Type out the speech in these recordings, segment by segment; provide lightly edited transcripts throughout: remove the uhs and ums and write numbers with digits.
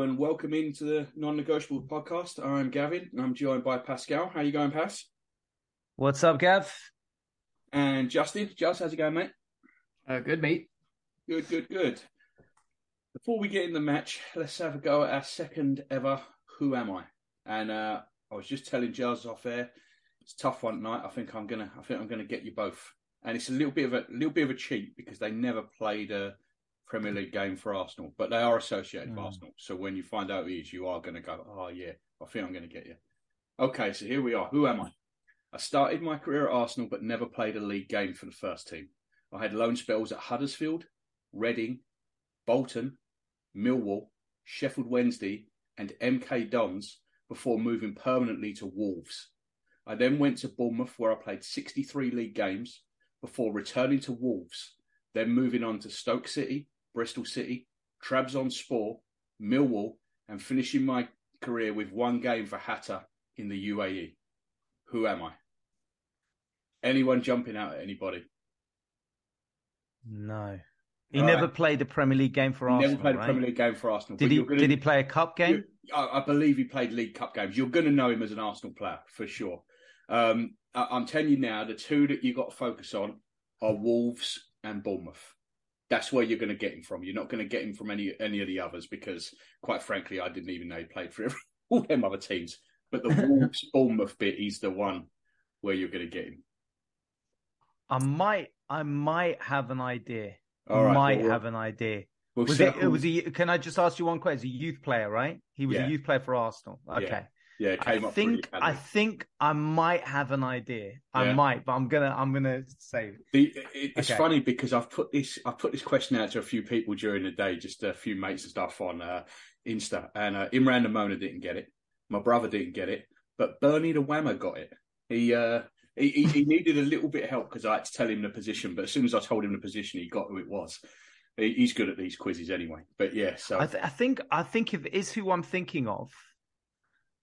Hello and welcome into the Non-Negotiable Podcast. I'm Gavin and I'm joined by Pascal. How you going, Pas? What's up, Gav? And Justin. Just, how's it going, mate? Good, mate. Good. Before we get in the match, let's have a go at our second ever Who Am I? And I was just telling Giles off air, it's a tough one tonight. I think I'm gonna get you both. And it's a little bit of a cheat because they never played a Premier League game for Arsenal, but they are associated with Arsenal. So when you find out who it is, you are going to go, oh yeah, I think I'm going to get you. Okay, so here we are. Who am I? I started my career at Arsenal, but never played a league game for the first team. I had loan spells at Huddersfield, Reading, Bolton, Millwall, Sheffield Wednesday, and MK Dons before moving permanently to Wolves. I then went to Bournemouth, where I played 63 league games before returning to Wolves, then moving on to Stoke City, Bristol City, Trabzonspor, Millwall, and finishing my career with one game for Hatta in the UAE. Who am I? Anyone jumping out at anybody? No. He never played a Premier League game for Arsenal. Never played a Premier League game for Arsenal. Did he play a cup game? I believe he played League Cup games. You're going to know him as an Arsenal player, for sure. I'm telling you now, the two that you got to focus on are Wolves and Bournemouth. That's where you're going to get him from. You're not going to get him from any of the others because, quite frankly, I didn't even know he played for all them other teams. But the Wolves Bournemouth bit is the one where you're going to get him. I might have an idea. We'll can I just ask you one question? He's a youth player, right? He was a youth player for Arsenal. Okay. Yeah, it came I think I might have an idea. But I'm gonna save. It's funny because I've put this question out to a few people during the day, just a few mates and stuff on Insta, and Imran Namona didn't get it. My brother didn't get it, but Bernie the Whammer got it. He needed a little bit of help because I had to tell him the position. But as soon as I told him the position, he got who it was. He's good at these quizzes anyway. But yeah, so I think if it is who I'm thinking of.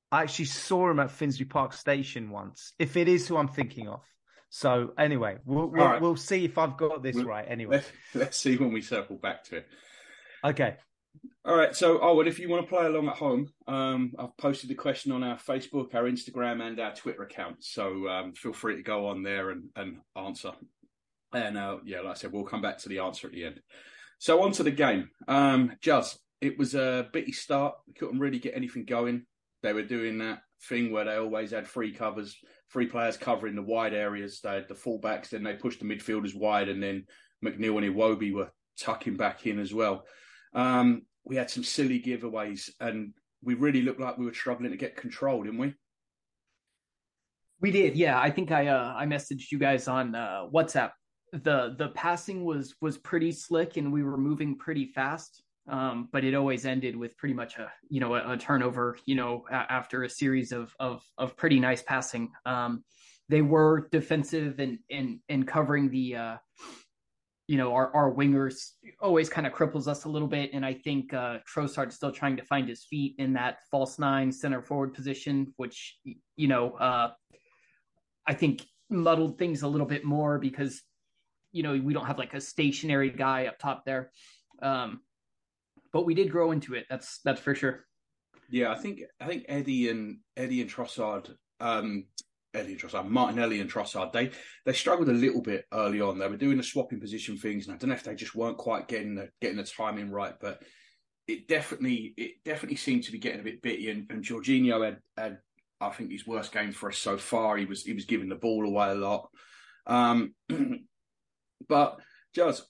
I actually saw him at Finsbury Park Station once, if it is who I'm thinking of. So anyway, we'll see if I've got this right anyway. Let's see when we circle back to it. Okay. All right. So, well, if you want to play along at home, I've posted the question on our Facebook, our Instagram and our Twitter account. So feel free to go on there and answer. And like I said, we'll come back to the answer at the end. So on to the game. Juz, it was a bitty start. We couldn't really get anything going. They were doing that thing where they always had three players covering the wide areas. They had the fullbacks, then they pushed the midfielders wide, and then McNeil and Iwobi were tucking back in as well. We had some silly giveaways, and we really looked like we were struggling to get control, didn't we? We did, yeah. I think I messaged you guys on WhatsApp. The passing was pretty slick, and we were moving pretty fast. But it always ended with pretty much a turnover, after a series of pretty nice passing. They were defensive and covering the, our wingers always kind of cripples us a little bit. And I think Trossard still trying to find his feet in that false nine center forward position, which, I think muddled things a little bit more because, we don't have like a stationary guy up top there. But we did grow into it. That's for sure. Yeah, I think Martinelli and Trossard, they struggled a little bit early on. They were doing the swapping position things, and I don't know if they just weren't quite getting the timing right. But it definitely seemed to be getting a bit bitty. And Jorginho had I think his worst game for us so far. He was giving the ball away a lot. But Juz,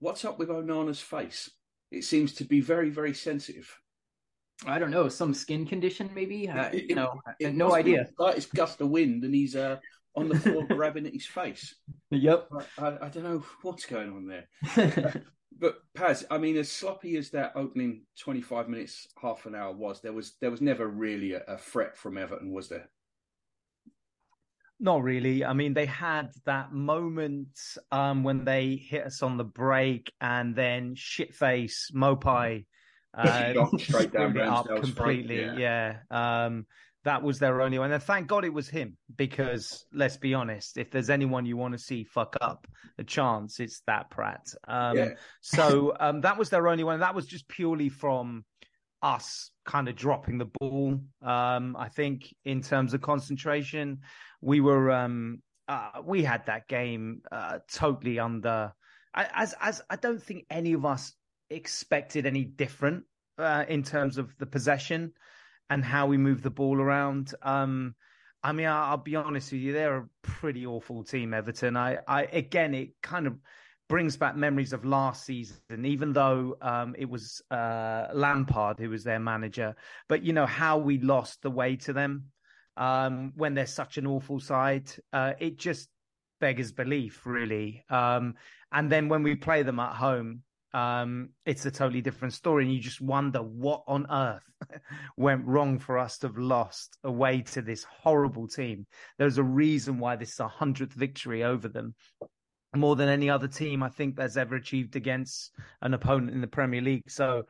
what's up with Onana's face? It seems to be very, very sensitive. I don't know, some skin condition maybe? No idea. It's gust of wind and he's on the floor grabbing at his face. Yep. I don't know what's going on there. But Paz, I mean, as sloppy as that opening 25 minutes, half an hour was, there was never really a threat from Everton, was there? Not really. I mean, they had that moment when they hit us on the break and then shitface Mopai straight down up completely. Front. Yeah. That was their only one. And thank God it was him because, let's be honest, if there's anyone you want to see fuck up a chance, it's that prat. So that was their only one. That was just purely from us kind of dropping the ball. I think in terms of concentration, we were we had that game totally under. As I don't think any of us expected any different in terms of the possession and how we move the ball around. I mean, I'll be honest with you, they're a pretty awful team, Everton. I again, it kind of brings back memories of last season, even though it was Lampard who was their manager. But, you know, how we lost the way to them when they're such an awful side, it just beggars belief, really. And then when we play them at home, it's a totally different story. And you just wonder what on earth went wrong for us to have lost away to this horrible team. There's a reason why this is our 100th victory over them. More than any other team, I think, that's ever achieved against an opponent in the Premier League. So,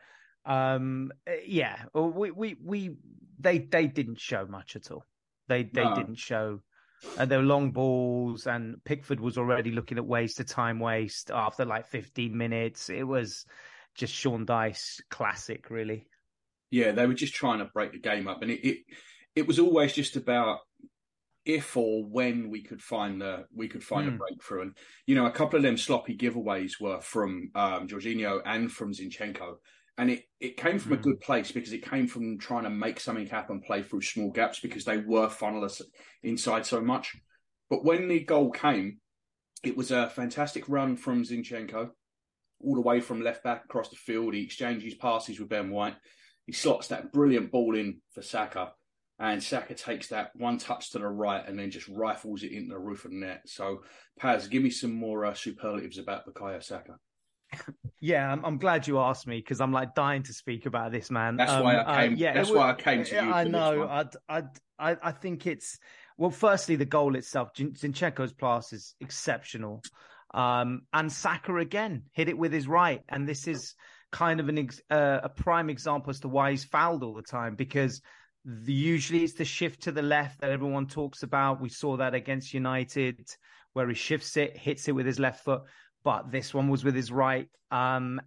yeah, they didn't show much at all. They didn't show. And there were long balls, and Pickford was already looking at ways to time waste after like 15 minutes. It was just Sean Dyche classic, really. Yeah, they were just trying to break the game up. And it was always just about if or when we could find a breakthrough. And, you know, a couple of them sloppy giveaways were from Jorginho and from Zinchenko. And it came from a good place because it came from trying to make something happen, play through small gaps because they were funnelless inside so much. But when the goal came, it was a fantastic run from Zinchenko all the way from left back across the field. He exchanges passes with Ben White. He slots that brilliant ball in for Saka. And Saka takes that one touch to the right and then just rifles it into the roof of the net. So, Paz, give me some more superlatives about Bukayo Saka. Yeah, I'm glad you asked me because I'm like dying to speak about this man. That's why I came. Yeah, that's why I came to you. I know. I think it's well. Firstly, the goal itself, Zinchenko's pass is exceptional, and Saka again hit it with his right, and this is kind of a prime example as to why he's fouled all the time because usually it's the shift to the left that everyone talks about. We saw that against United where he shifts it, hits it with his left foot. But this one was with his right, and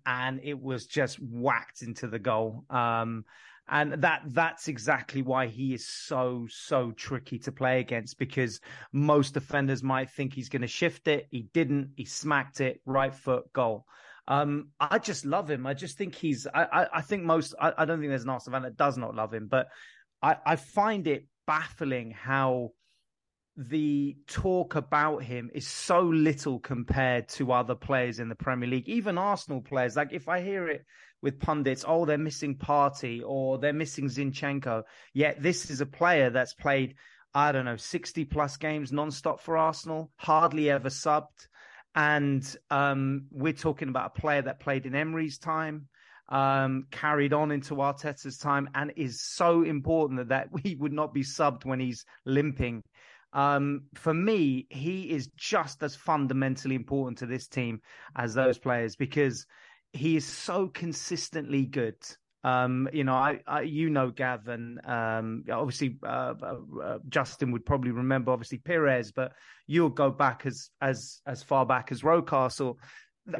it was just whacked into the goal. And that's exactly why he is so tricky to play against because most defenders might think he's going to shift it. He didn't. He smacked it, right foot, goal. I just love him. I just think he's – I think most – I don't think there's an Arsenal fan that does not love him. But I find it baffling how – the talk about him is so little compared to other players in the Premier League, even Arsenal players. Like if I hear it with pundits, oh, they're missing Partey or they're missing Zinchenko. Yet this is a player that's played, I don't know, 60 plus games nonstop for Arsenal, hardly ever subbed. And we're talking about a player that played in Emery's time, carried on into Arteta's time and is so important that he would not be subbed when he's limping. For me, he is just as fundamentally important to this team as those players because he is so consistently good. You know, I you know, Gavin, obviously, Justin would probably remember, obviously, Pires, but you'll go back as far back as Rocastle.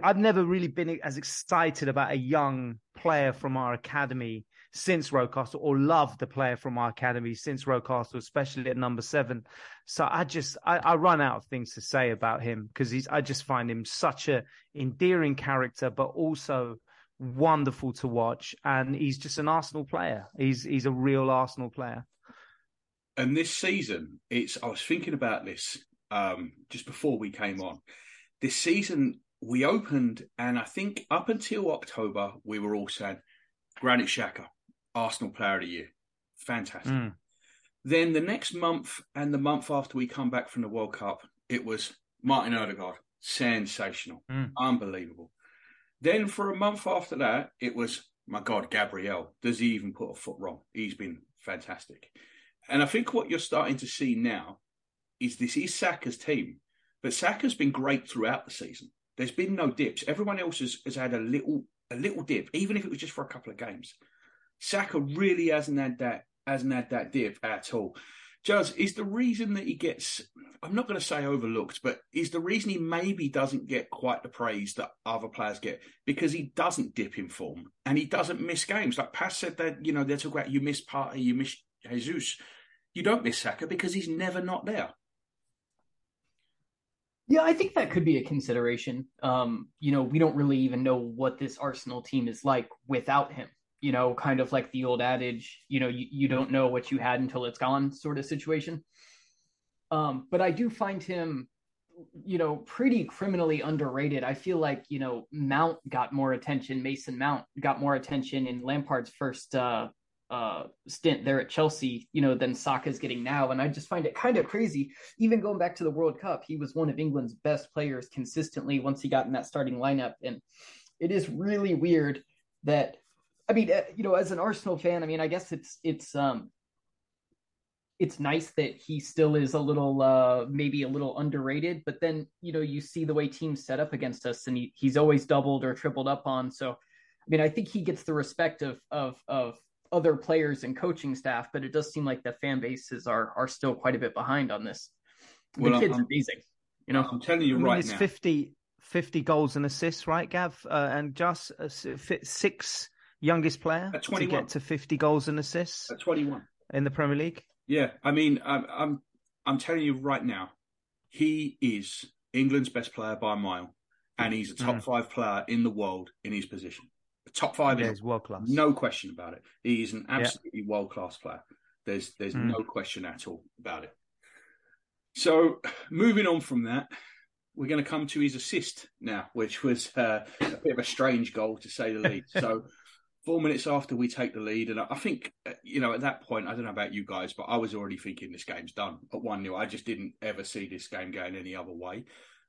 I've never really been as excited about a young player from our academy since Rocastle or loved the player from our academy since Rocastle, especially at number 7. So I run out of things to say about him because I just find him such a endearing character, but also wonderful to watch. And he's just an Arsenal player. He's a real Arsenal player. And this season, I was thinking about this just before we came on. This season, we opened and I think up until October, we were all saying, Granit Xhaka. Arsenal Player of the Year. Fantastic. Then the next month and the month after we come back from the World Cup, it was Martin Odegaard. Sensational. Unbelievable. Then for a month after that, it was, my God, Gabriel. Does he even put a foot wrong? He's been fantastic. And I think what you're starting to see now is this is Saka's team. But Saka's been great throughout the season. There's been no dips. Everyone else has had a little dip, even if it was just for a couple of games. Saka really hasn't had that dip at all. Juz, is the reason that he gets, I'm not going to say overlooked, but is the reason he maybe doesn't get quite the praise that other players get because he doesn't dip in form and he doesn't miss games? Like Paz said that, you know, they talk about you miss Partey, you miss Jesus. You don't miss Saka because he's never not there. Yeah, I think that could be a consideration. You know, we don't really even know what this Arsenal team is like without him. You know, kind of like the old adage, you know, you don't know what you had until it's gone sort of situation. But I do find him, you know, pretty criminally underrated. I feel like, you know, Mount got more attention. Mason Mount got more attention in Lampard's first stint there at Chelsea, you know, than Saka's getting now. And I just find it kind of crazy. Even going back to the World Cup, he was one of England's best players consistently once he got in that starting lineup. And it is really weird that, I mean, you know, as an Arsenal fan, I mean, I guess it's nice that he still is a little, maybe a little underrated, but then, you know, you see the way teams set up against us and he's always doubled or tripled up on. So, I mean, I think he gets the respect of other players and coaching staff, but it does seem like the fan bases are still quite a bit behind on this. Well, the kid's amazing. You know, I'm telling you right now. It's 50 goals and assists, right, Gav? And just six, youngest player to get to 50 goals and assists at 21 in the Premier League. Yeah, I mean, I'm telling you right now, he is England's best player by a mile, and he's a top five player in the world in his position. A top five is world class, no question about it. He is an absolutely world class player. There's no question at all about it. So moving on from that, we're going to come to his assist now, which was a bit of a strange goal to say the least. So. 4 minutes after we take the lead, and I think, you know, at that point, I don't know about you guys, but I was already thinking this game's done at 1-0. I just didn't ever see this game going any other way.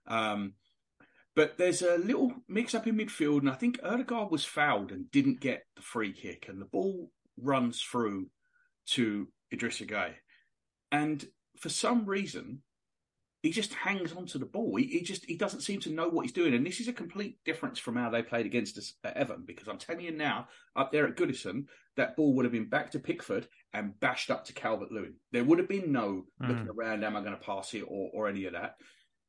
But there's a little mix-up in midfield, and I think Odegaard was fouled and didn't get the free kick, and the ball runs through to Idrissa Gueye. And for some reason, he just hangs onto the ball. He doesn't seem to know what he's doing. And this is a complete difference from how they played against us at Everton, because I'm telling you now, up there at Goodison, that ball would have been back to Pickford and bashed up to Calvert-Lewin. There would have been no looking around, am I going to pass it or any of that.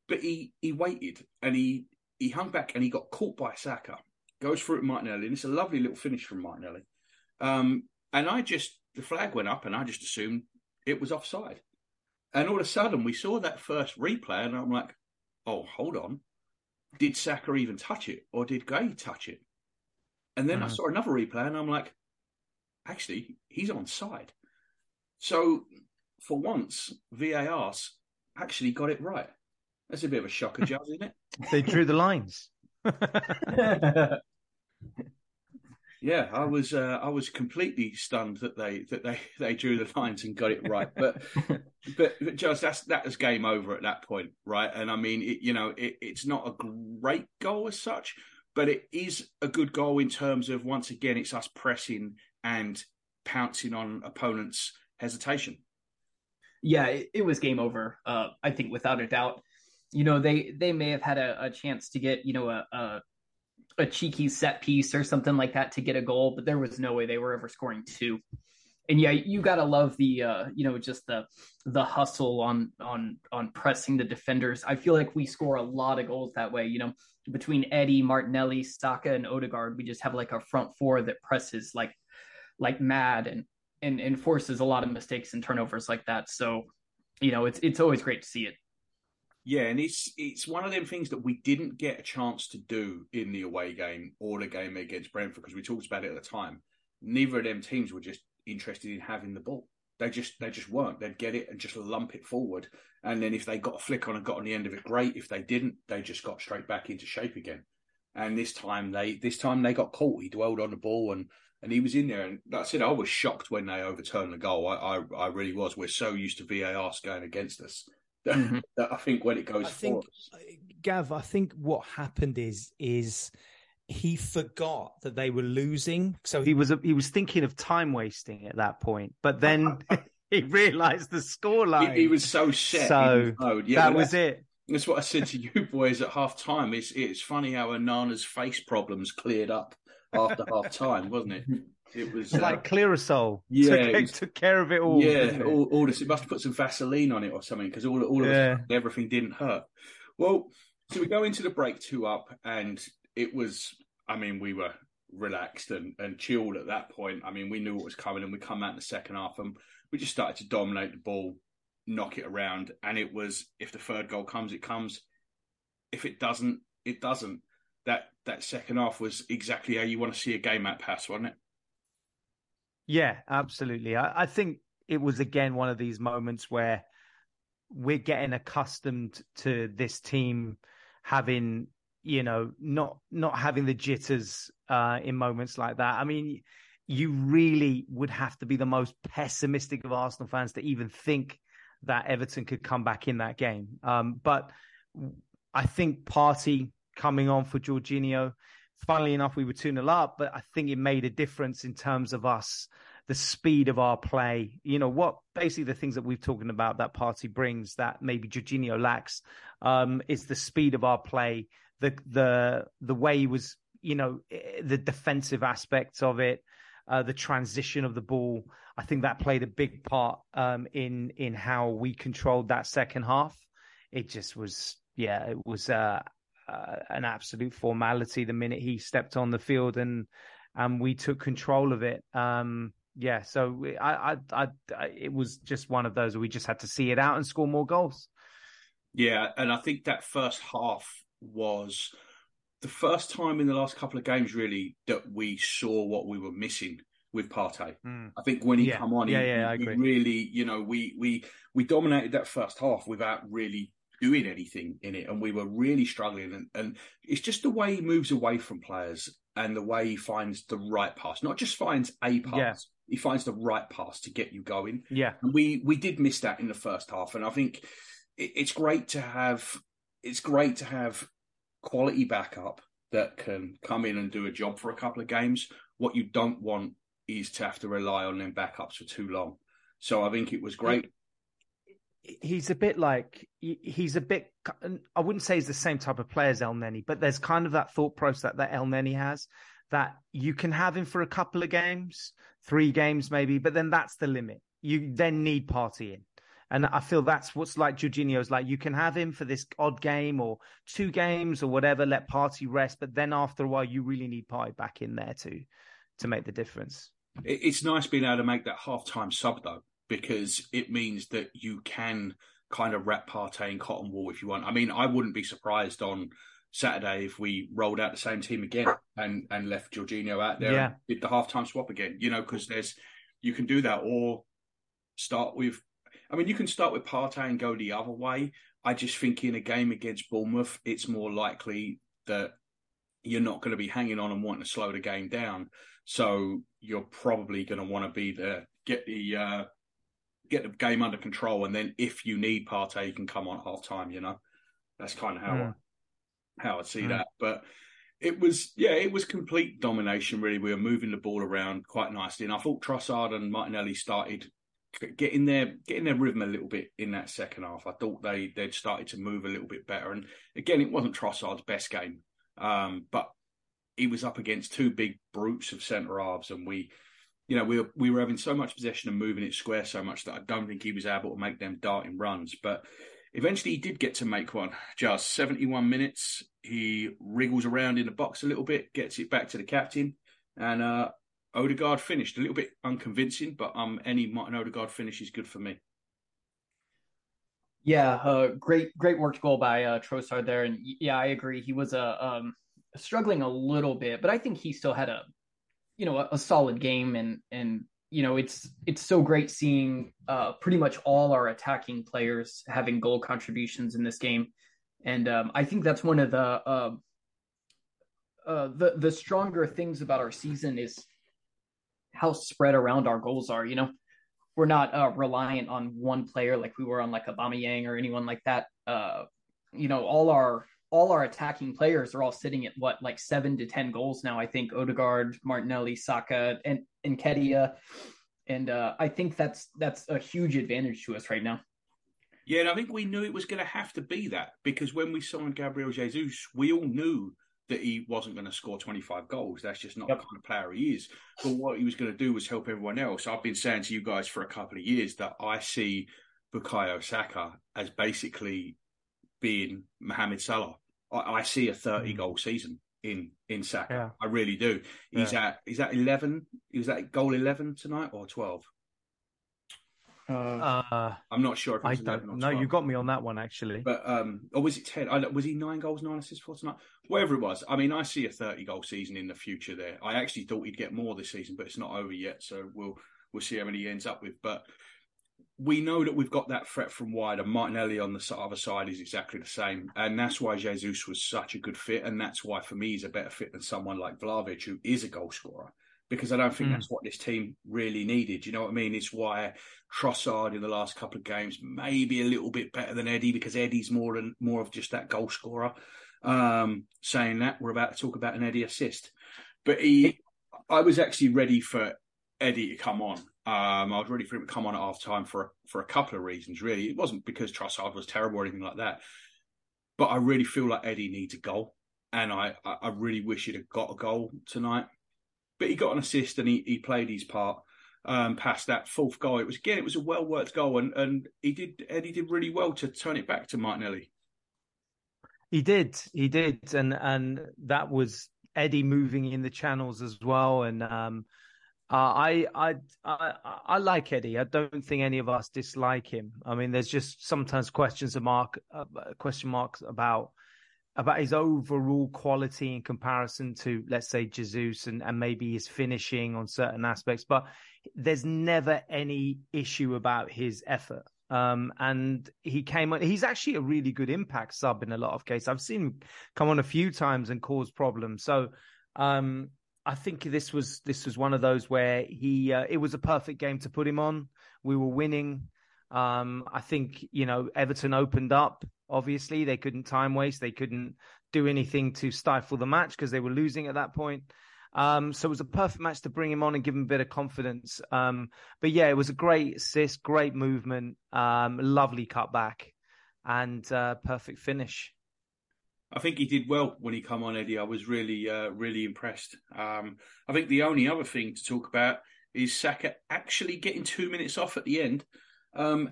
But he waited and he hung back and he got caught by Saka. Goes through to Martinelli, and it's a lovely little finish from Martinelli. And the flag went up and I just assumed it was offside. And all of a sudden, we saw that first replay, and I'm like, oh, hold on. Did Saka even touch it, or did Gueye touch it? And then I saw another replay, and I'm like, actually, he's onside. So, for once, VAR's actually got it right. That's a bit of a shocker, Jazz, isn't it? They drew the lines. Yeah, I was completely stunned that they drew the lines and got it right. But just that was game over at that point, right? And I mean, it's not a great goal as such, but it is a good goal in terms of, once again, it's us pressing and pouncing on opponents' hesitation. Yeah, it was game over. I think without a doubt. You know, they may have had a chance to get, you know, a cheeky set piece or something like that to get a goal, but there was no way they were ever scoring two. And yeah, you got to love the, you know, just the hustle on pressing the defenders. I feel like we score a lot of goals that way, you know, between Eddie, Martinelli, Saka, and Odegaard, we just have like a front four that presses like mad and forces a lot of mistakes and turnovers like that. So, you know, it's always great to see it. Yeah, and it's one of them things that we didn't get a chance to do in the away game or the game against Brentford, because we talked about it at the time. Neither of them teams were just interested in having the ball. They just weren't. They'd get it and just lump it forward. And then if they got a flick on and got on the end of it, great. If they didn't, they just got straight back into shape again. And this time they got caught. He dwelled on the ball and he was in there. And like I said, I was shocked when they overturned the goal. I really was. We're so used to VAR going against us. That I think when it goes forward. Gav, I think what happened is he forgot that they were losing. So he was thinking of time wasting at that point, but then he realised the scoreline. He was so set. So that was it. That's what I said to you boys at half time. It's funny how Onana's face problems cleared up after half time, wasn't it? It was like Clearasil. Yeah, took care of it all. Yeah, all this. It must have put some Vaseline on it or something, because all of a sudden, everything didn't hurt. Well, so we go into the break 2-up, and it was, I mean, we were relaxed and chilled at that point. I mean, we knew what was coming, and we come out in the second half, and we just started to dominate the ball, knock it around, and it was, if the third goal comes, it comes. If it doesn't, it doesn't. That second half was exactly how you want to see a game at pass, wasn't it? Yeah, absolutely. I think it was, again, one of these moments where we're getting accustomed to this team having, you know, not having the jitters in moments like that. I mean, you really would have to be the most pessimistic of Arsenal fans to even think that Everton could come back in that game. But I think Partey coming on for Jorginho, funnily enough, we were 2-0 up, but I think it made a difference in terms of us, the speed of our play. You know, what basically the things that we've talking about that Partey brings that maybe Jorginho lacks is the speed of our play, the way he was, you know, the defensive aspects of it, the transition of the ball. I think that played a big part in how we controlled that second half. It just was, it was an absolute formality the minute he stepped on the field, and we took control of it. So it was just one of those where we just had to see it out and score more goals. Yeah, and I think that first half was the first time in the last couple of games, really, that we saw what we were missing with Partey. Mm. I think when he come on, he really, you know, we dominated that first half without really doing anything in it, and we were really struggling. And it's just the way he moves away from players and the way he finds the right pass, not just finds a pass. Yeah. He finds the right pass to get you going. Yeah. And we did miss that in the first half. And I think it's great to have quality backup that can come in and do a job for a couple of games. What you don't want is to have to rely on them backups for too long. So I think it was great. He's a bit, I wouldn't say he's the same type of player as El Neni, but there's kind of that thought process that El Neni has, that you can have him for a couple of games, 3 games maybe, but then that's the limit. You then need Partey in. And I feel that's what's like Jorginho's like. You can have him for this odd game or 2 games or whatever, let Partey rest, but then after a while, you really need Partey back in there to make the difference. It's nice being able to make that half-time sub, though, because it means that you can kind of wrap Partey in cotton wool if you want. I mean, I wouldn't be surprised on Saturday if we rolled out the same team again and left Jorginho out there and did the half-time swap again, you know, because you can do that, or you can start with Partey and go the other way. I just think in a game against Bournemouth, it's more likely that you're not going to be hanging on and wanting to slow the game down. So you're probably going to want to be there, get the game under control, and then if you need Partey, you can come on half time. You know, that's kind of how I see that. But it was complete domination. Really, we were moving the ball around quite nicely, and I thought Trossard and Martinelli started getting their rhythm a little bit in that second half. I thought they'd started to move a little bit better. And again, it wasn't Trossard's best game, but he was up against 2 big brutes of centre halves, and we were having so much possession and moving it square so much that I don't think he was able to make them darting runs. But eventually he did get to make one. Just 71 minutes, he wriggles around in the box a little bit, gets it back to the captain, and Odegaard finished. A little bit unconvincing, but any Martin Odegaard finish is good for me. Yeah, great work to goal by Trossard there. And yeah, I agree. He was struggling a little bit, but I think he still had a solid game. And you know, it's so great seeing pretty much all our attacking players having goal contributions in this game. And I think that's one of the stronger things about our season is how spread around our goals are. You know, we're not reliant on one player like we were on like Aubameyang or anyone like that. You know, all our attacking players are all sitting at what, like 7 to 10 goals now. I think Odegaard, Martinelli, Saka, and Kedia, and I think that's a huge advantage to us right now. Yeah, and I think we knew it was going to have to be that, because when we signed Gabriel Jesus, we all knew that he wasn't going to score 25 goals. That's just not the kind of player he is. But what he was going to do was help everyone else. I've been saying to you guys for a couple of years that I see Bukayo Saka as basically being Mohamed Salah. I see a 30-goal season in Saka. Yeah. I really do. He's at 11. He was at goal 11 tonight or 12? I'm not sure if it was 11 or 12. No, you got me on that one, actually. But or was it 10? Was he 9 goals, 9 assists for tonight? Whatever it was. I mean, I see a 30-goal season in the future there. I actually thought he'd get more this season, but it's not over yet, so we'll see how many he ends up with. But we know that we've got that threat from wide, and Martinelli on the other side is exactly the same. And that's why Jesus was such a good fit, and that's why, for me, he's a better fit than someone like Vlahovic, who is a goal scorer. Because I don't think that's what this team really needed. You know what I mean? It's why Trossard in the last couple of games maybe a little bit better than Eddie, because Eddie's more of just that goal scorer. Saying that, we're about to talk about an Eddie assist. But I was actually ready for Eddie to come on. I was ready for him to come on at half-time for a couple of reasons, really. It wasn't because Trossard was terrible or anything like that. But I really feel like Eddie needs a goal. And I really wish he'd have got a goal tonight. But he got an assist and he played his part past that fourth goal. It was a well-worked goal, and Eddie did really well to turn it back to Martinelli. He did, and that was Eddie moving in the channels as well. And I like Eddie. I don't think any of us dislike him. I mean, there's just sometimes question marks about his overall quality in comparison to, let's say, Jesus and maybe his finishing on certain aspects. But there's never any issue about his effort. And he came on. He's actually a really good impact sub in a lot of cases. I've seen him come on a few times and cause problems. So I think this was one of those where it was a perfect game to put him on. We were winning. I think, Everton opened up. Obviously, they couldn't time waste. They couldn't do anything to stifle the match because they were losing at that point. So it was a perfect match to bring him on and give him a bit of confidence. But yeah, it was a great assist, great movement, lovely cutback, and perfect finish. I think he did well when he came on, Eddie. I was really, really impressed. I think the only other thing to talk about is Saka actually getting 2 minutes off at the end and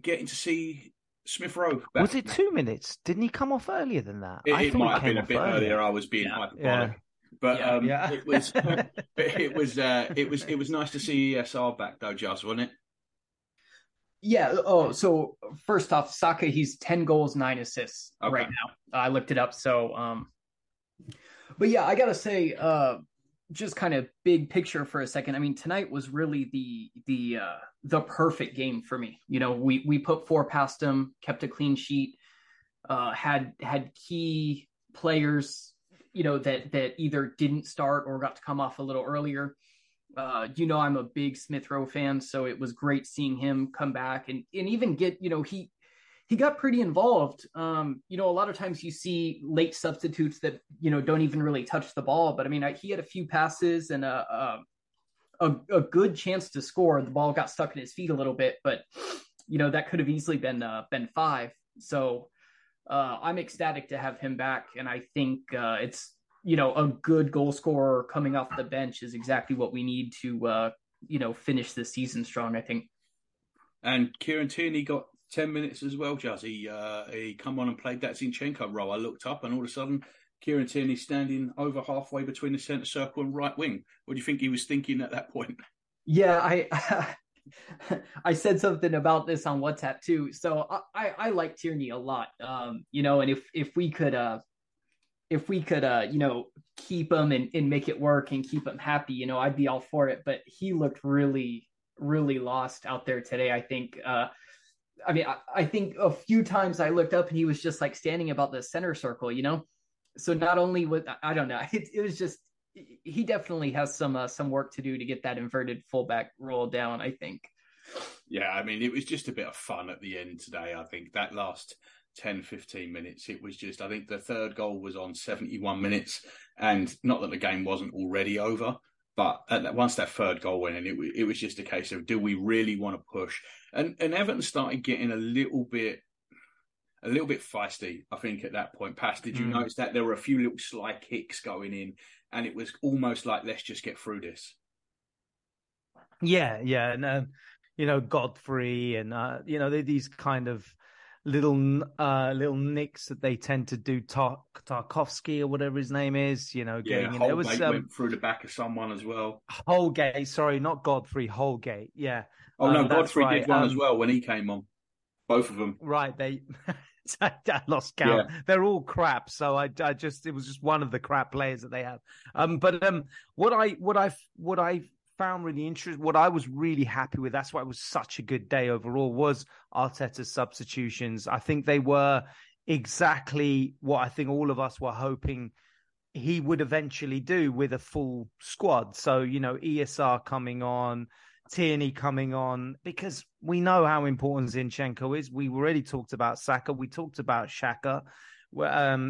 getting to see Smith-Rowe. Was it 2 minutes? Didn't he come off earlier than that? It might have been a bit earlier. I was being hyperbolic, but it was nice to see ESR back though, Jazz, wasn't it? Yeah. Oh, so first off, Saka, he's 10 goals, 9 assists right now. I looked it up. So, but yeah, I gotta say, just kind of big picture for a second. I mean, tonight was really the perfect game for me. We put 4 past them, kept a clean sheet, had key players, that either didn't start or got to come off a little earlier. I'm a big Smith-Rowe fan, so it was great seeing him come back and even get, he got pretty involved. A lot of times you see late substitutes that, don't even really touch the ball. But, I mean, he had a few passes and a good chance to score. The ball got stuck in his feet a little bit. But, that could have easily been 5. So I'm ecstatic to have him back. And I think it's, a good goal scorer coming off the bench is exactly what we need to, finish this season strong, I think. And Kieran Tierney got 10 minutes as well, Jazz. He come on and played that Zinchenko role. I looked up and all of a sudden, Kieran Tierney standing over halfway between the centre circle and right wing. What do you think he was thinking at that point? Yeah, I said something about this on WhatsApp too. So I like Tierney a lot, and if we could keep him and make it work and keep him happy, I'd be all for it. But he looked really, really lost out there today, I think. I think a few times I looked up and he was just like standing about the center circle, So not only was, I don't know, it was just, he definitely has some work to do to get that inverted fullback roll down, I think. Yeah, I mean, it was just a bit of fun at the end today, I think. That last 10, 15 minutes, it was just, I think the third goal was on 71 minutes. And not that the game wasn't already over, but once that third goal went in, it was just a case of, do we really want to push? And Everton started getting a little bit, a little bit feisty, I think, at that point. Pass, did you notice that there were a few little sly kicks going in, and it was almost like, let's just get through this? Yeah. And, you know, Godfrey and, you know, these kind of little nicks that they tend to do, Tarkovsky or whatever his name is, you know. Holgate went through the back of someone as well. Holgate, sorry, not Godfrey, Holgate, yeah. Oh, no, Godfrey did one as well when he came on. Both of them. Right, they... I lost count. Yeah. They're all crap, so I just it was just one of the crap players that they have. But what I found really interesting, what I was really happy with, that's why it was such a good day overall, was Arteta's substitutions. I think they were exactly what I think all of us were hoping he would eventually do with a full squad. So, you know, ESR coming on, Tierney coming on, because we know how important Zinchenko is. We already talked about Saka. We talked about Xhaka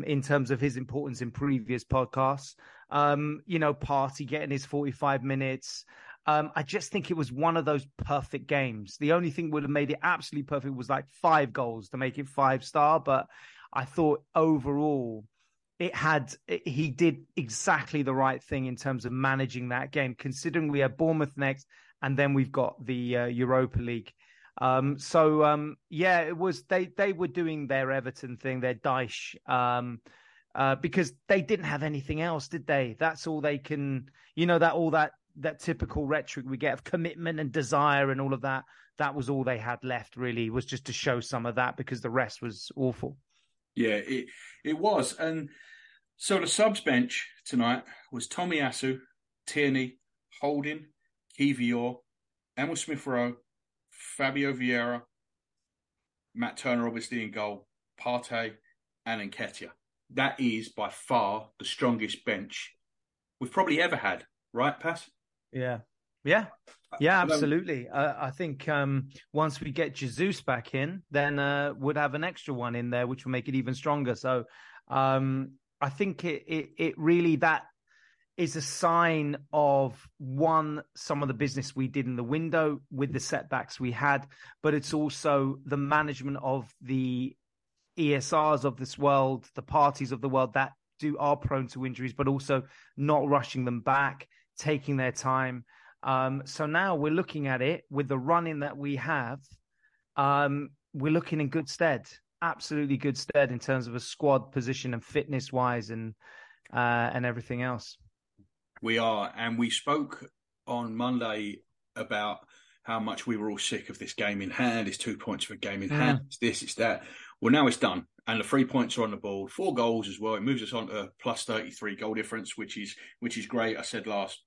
in terms of his importance in previous podcasts. You know, Partey getting his 45 minutes. I just think it was one of those perfect games. The only thing would have made it absolutely perfect was like 5 goals to make it 5-star. But I thought overall, he did exactly the right thing in terms of managing that game, considering we have Bournemouth next. And then we've got the Europa League. It was they were doing their Everton thing, their Dyche, because they didn't have anything else, did they? That's all they can, you know, that typical rhetoric we get of commitment and desire and all of that. That was all they had left, really, was just to show some of that, because the rest was awful. Yeah, it was. And so the subs bench tonight was Tomiyasu, Tierney, Holding, Kiwior, Emil Smith-Rowe, Fabio Vieira, Matt Turner obviously in goal, Partey and Nketiah. That is by far the strongest bench we've probably ever had, right, Pass? Yeah, absolutely. I think once we get Jesus back in, then we'd have an extra one in there, which will make it even stronger. So I think it really that is a sign of, one, some of the business we did in the window with the setbacks we had, but it's also the management of the ESRs of this world, the parties of the world that are prone to injuries, but also not rushing them back, taking their time. So now we're looking at it with the run-in that we have. We're looking in good stead, absolutely good stead in terms of a squad position and fitness-wise and everything else. We are, and we spoke on Monday about how much we were all sick of this game in hand. It's 2 points for a game in hand. It's this, it's that. Well, now it's done, and the 3 points are on the board. 4 goals as well. It moves us on to plus 33 goal difference, which is great. I said last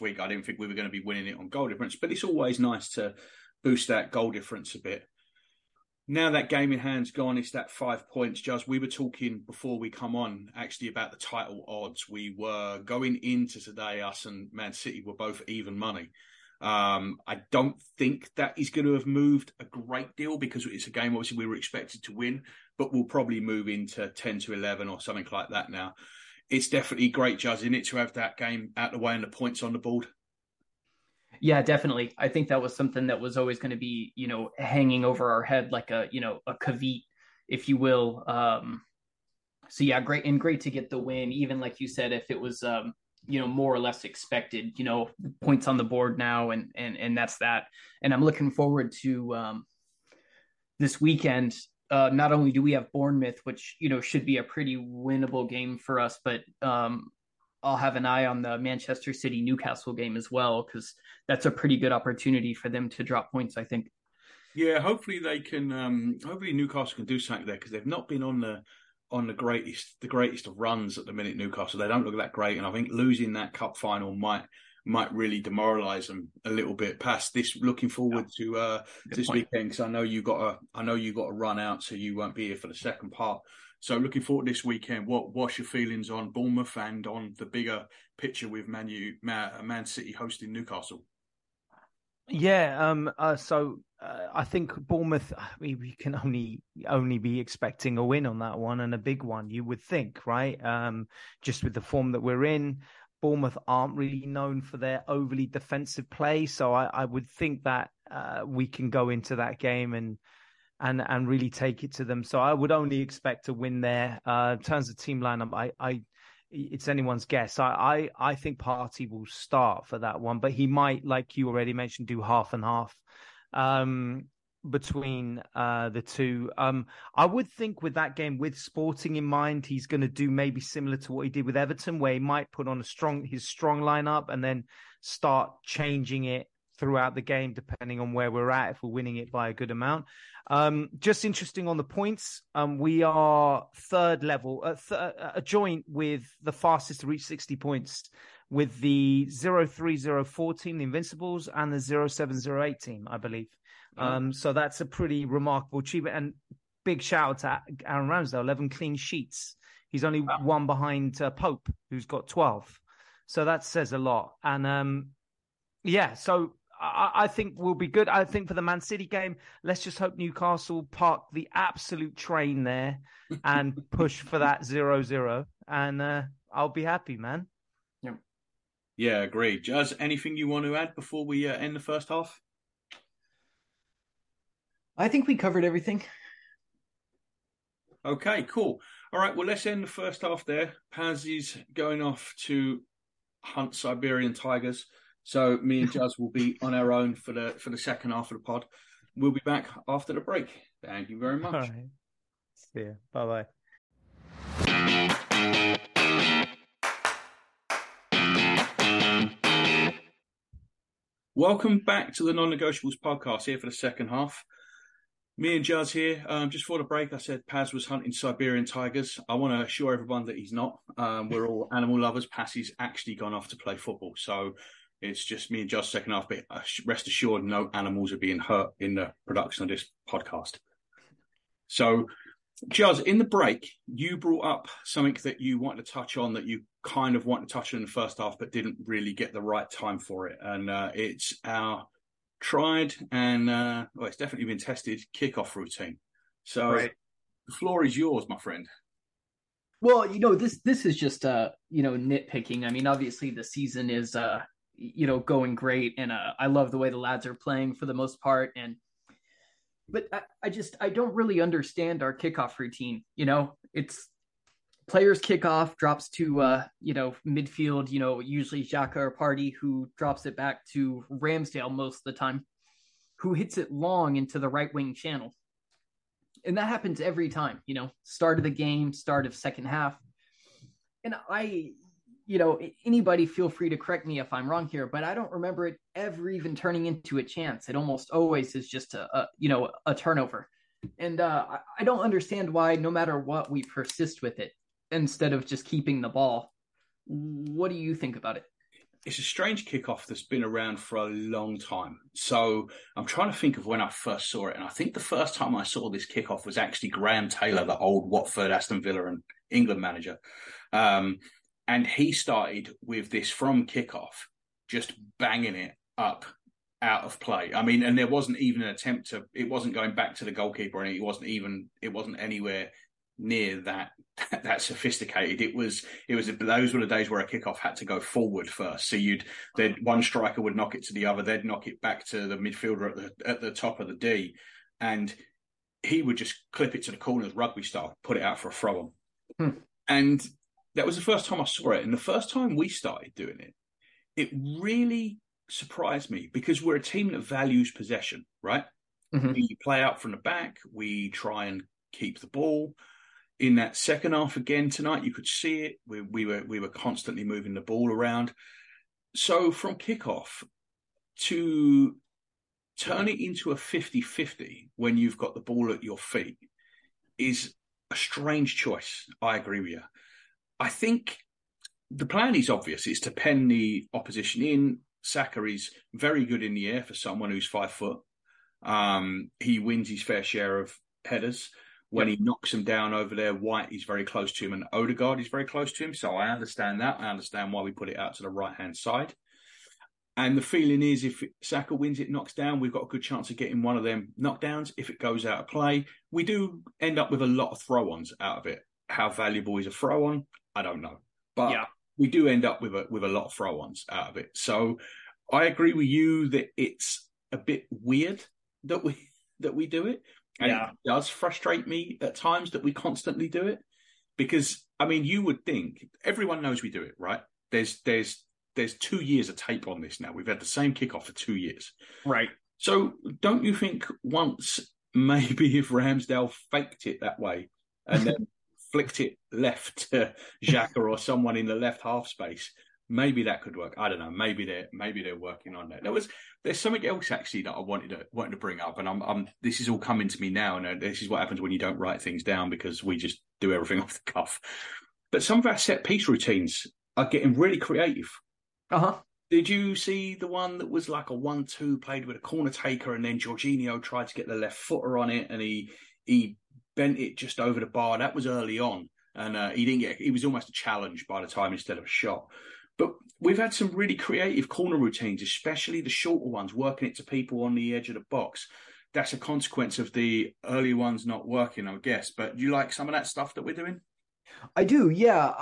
week I didn't think we were going to be winning it on goal difference, but it's always nice to boost that goal difference a bit. Now that game in hand's gone, it's that 5 points. Just, we were talking before we come on actually about the title odds. We were going into today, us and Man City were both even money. I don't think that is going to have moved a great deal, because it's a game obviously we were expected to win, but we'll probably move into 10 to 11 or something like that now. It's definitely great, Just, isn't it, to have that game out the way and the points on the board? Yeah, definitely. I think that was something that was always going to be, you know, hanging over our head like a caveat, if you will. So yeah, great to get the win. Even like you said, if it was, you know, more or less expected, you know, points on the board now, and that's that. And I'm looking forward to this weekend. Not only do we have Bournemouth, which, you know, should be a pretty winnable game for us, but I'll have an eye on the Manchester City Newcastle game as well, because that's a pretty good opportunity for them to drop points, I think. Yeah, hopefully they can. Hopefully Newcastle can do something there, because they've not been on the greatest of runs at the minute. Newcastle, they don't look that great, and I think losing that cup final might really demoralise them a little bit. Past this, looking forward to this weekend, because I know you got a run out, so you won't be here for the second part. So looking forward to this weekend. What's your feelings on Bournemouth and on the bigger picture with Man City hosting Newcastle? Yeah, I think Bournemouth, I mean, we can only be expecting a win on that one, and a big one, you would think, right? Just with the form that we're in, Bournemouth aren't really known for their overly defensive play. So I would think that we can go into that game and and really take it to them. So I would only expect a win there. In terms of team lineup, it's anyone's guess. I think Partey will start for that one, but he might, like you already mentioned, do half and half between the two. I would think with that game, with Sporting in mind, he's going to do maybe similar to what he did with Everton, where he might put on his strong lineup and then start changing it throughout the game, depending on where we're at, if we're winning it by a good amount. Just interesting on the points, we are third level, a joint with the fastest to reach 60 points with the 0-3-0-4 team, the Invincibles, and the 0-7-0-8 team, I believe. So that's a pretty remarkable achievement. And big shout out to Aaron Ramsdale, 11 clean sheets. He's only one behind Pope, who's got 12. So that says a lot. And so I think we'll be good. I think for the Man City game, let's just hope Newcastle park the absolute train there and push for that 0-0. And I'll be happy, man. Yeah, agreed. Jazz, anything you want to add before we end the first half? I think we covered everything. Okay, cool. All right, well, let's end the first half there. Paz is going off to hunt Siberian tigers, so me and Jazz will be on our own for the second half of the pod. We'll be back after the break. Thank you very much. All right. See you. Bye-bye. Welcome back to the Non-Negotiables podcast here for the second half. Me and Jazz here. Just for the break, I said Paz was hunting Siberian tigers. I want to assure everyone that he's not. We're all animal lovers. Paz's actually gone off to play football. So it's just me and Jazz second half. But rest assured, no animals are being hurt in the production of this podcast. So, Jazz, in the break, you brought up something that you wanted to touch on that you kind of wanted to touch on in the first half but didn't really get the right time for it. And it's our tried and, it's definitely been tested, kickoff routine. So The floor is yours, my friend. Well, this is just, nitpicking. I mean, obviously the season is, going great. And I love the way the lads are playing for the most part. But I don't really understand our kickoff routine. It's players kick off, drops to, midfield, usually Xhaka or Partey, who drops it back to Ramsdale most of the time, who hits it long into the right wing channel. And that happens every time, start of the game, start of second half. And anybody feel free to correct me if I'm wrong here, but I don't remember it ever even turning into a chance. It almost always is just a turnover. And I don't understand why, no matter what, we persist with it instead of just keeping the ball. What do you think about it? It's a strange kickoff that's been around for a long time. So I'm trying to think of when I first saw it. And I think the first time I saw this kickoff was actually Graham Taylor, the old Watford, Aston Villa and England manager. And he started with this from kickoff, just banging it up out of play. I mean, and there wasn't even an attempt to, it wasn't going back to the goalkeeper, and it wasn't anywhere near that sophisticated. It was those were the days where a kickoff had to go forward first. So one striker would knock it to the other, they'd knock it back to the midfielder at the top of the D, and he would just clip it to the corners, rugby style, put it out for a throw on. And that was the first time I saw it. And the first time we started doing it, it really surprised me because we're a team that values possession, right? Mm-hmm. We play out from the back. We try and keep the ball. In that second half again tonight, you could see it. We were constantly moving the ball around. So from kickoff to turn it into a 50-50 when you've got the ball at your feet is a strange choice. I agree with you. I think the plan is obvious. It's to pen the opposition in. Saka is very good in the air for someone who's 5 foot. He wins his fair share of headers. When he knocks them down over there, White is very close to him and Odegaard is very close to him. So I understand that. I understand why we put it out to the right-hand side. And the feeling is if Saka wins it, knocks down, we've got a good chance of getting one of them knockdowns. If it goes out of play, we do end up with a lot of throw-ons out of it. How valuable is a throw-on? I don't know. But we do end up with a lot of throw-ons out of it. So I agree with you that it's a bit weird that we do it, And it does frustrate me at times that we constantly do it. Because, I mean, you would think, everyone knows we do it, right? There's 2 years of tape on this now. We've had the same kickoff for 2 years. Right. So don't you think once, maybe if Ramsdale faked it that way and then flicked it left to Xhaka or someone in the left half space, maybe that could work. I don't know. Maybe they're working on that. There's something else actually that I wanted to bring up, and I'm this is all coming to me now, and this is what happens when you don't write things down because we just do everything off the cuff. But some of our set piece routines are getting really creative. Uh-huh. Did you see the one that was like a 1-2 played with a corner taker, and then Jorginho tried to get the left footer on it, and he bent it just over the bar? That was early on, and it was almost a challenge by the time instead of a shot. But we've had some really creative corner routines, especially the shorter ones, working it to people on the edge of the box. That's a consequence of the early ones not working, I guess. But do you like some of that stuff that we're doing? I do, yeah.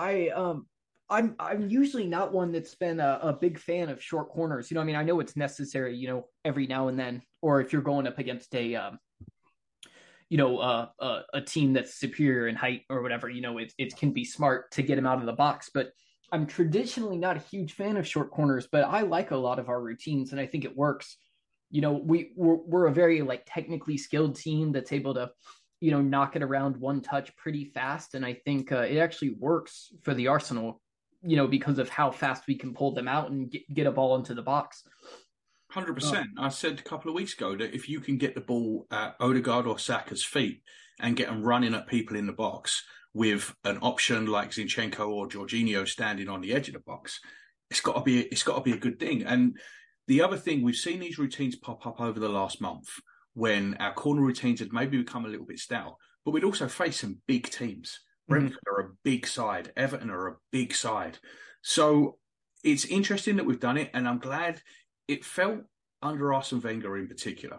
I'm usually not one that's been a big fan of short corners. You know, I mean, I know it's necessary, you know, every now and then, or if you're going up against a team that's superior in height or whatever, you know, it can be smart to get them out of the box. But I'm traditionally not a huge fan of short corners, but I like a lot of our routines and I think it works. You know, we're a very like technically skilled team that's able to, you know, knock it around one touch pretty fast. And I think it actually works for the Arsenal, you know, because of how fast we can pull them out and get a ball into the box. 100%. I said a couple of weeks ago that if you can get the ball at Odegaard or Saka's feet and get them running at people in the box, with an option like Zinchenko or Jorginho standing on the edge of the box, it's got to be a good thing. And the other thing, we've seen these routines pop up over the last month when our corner routines had maybe become a little bit stale, but we'd also face some big teams. Brentford are a big side. Everton are a big side. So it's interesting that we've done it, and I'm glad. It felt under Arsene Wenger in particular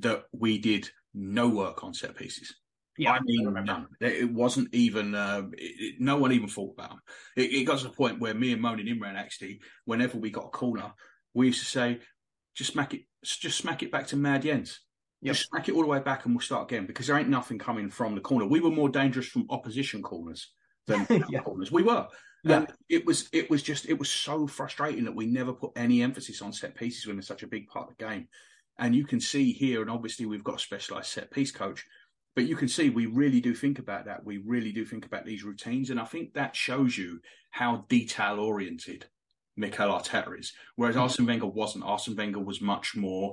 that we did no work on set pieces. Yeah, I mean, none. It wasn't even, no one even thought about them. It got to the point where me and Moan and Imran actually, whenever we got a corner, we used to say, just smack it back to Mad Jens. Yep. Just smack it all the way back and we'll start again, because there ain't nothing coming from the corner. We were more dangerous from opposition corners than corners. We were. Yeah. And it was so frustrating that we never put any emphasis on set pieces when they're such a big part of the game. And you can see here, and obviously we've got a specialised set piece coach, but you can see we really do think about that. We really do think about these routines. And I think that shows you how detail-oriented Mikel Arteta is. Whereas Arsene Wenger wasn't. Arsene Wenger was much more,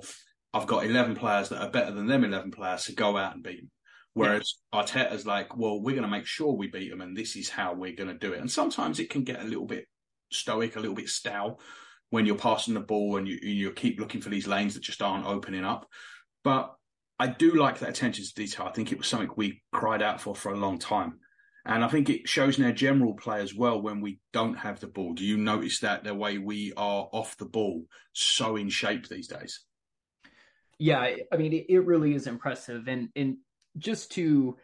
I've got 11 players that are better than them 11 players, so go out and beat them. Whereas Arteta's like, well, we're going to make sure we beat them, and this is how we're going to do it. And sometimes it can get a little bit stoic, a little bit stale when you're passing the ball and you keep looking for these lanes that just aren't opening up. But I do like that attention to detail. I think it was something we cried out for a long time. And I think it shows in our general play as well when we don't have the ball. Do you notice that the way we are off the ball so in shape these days? Yeah, I mean, it really is impressive. And just to,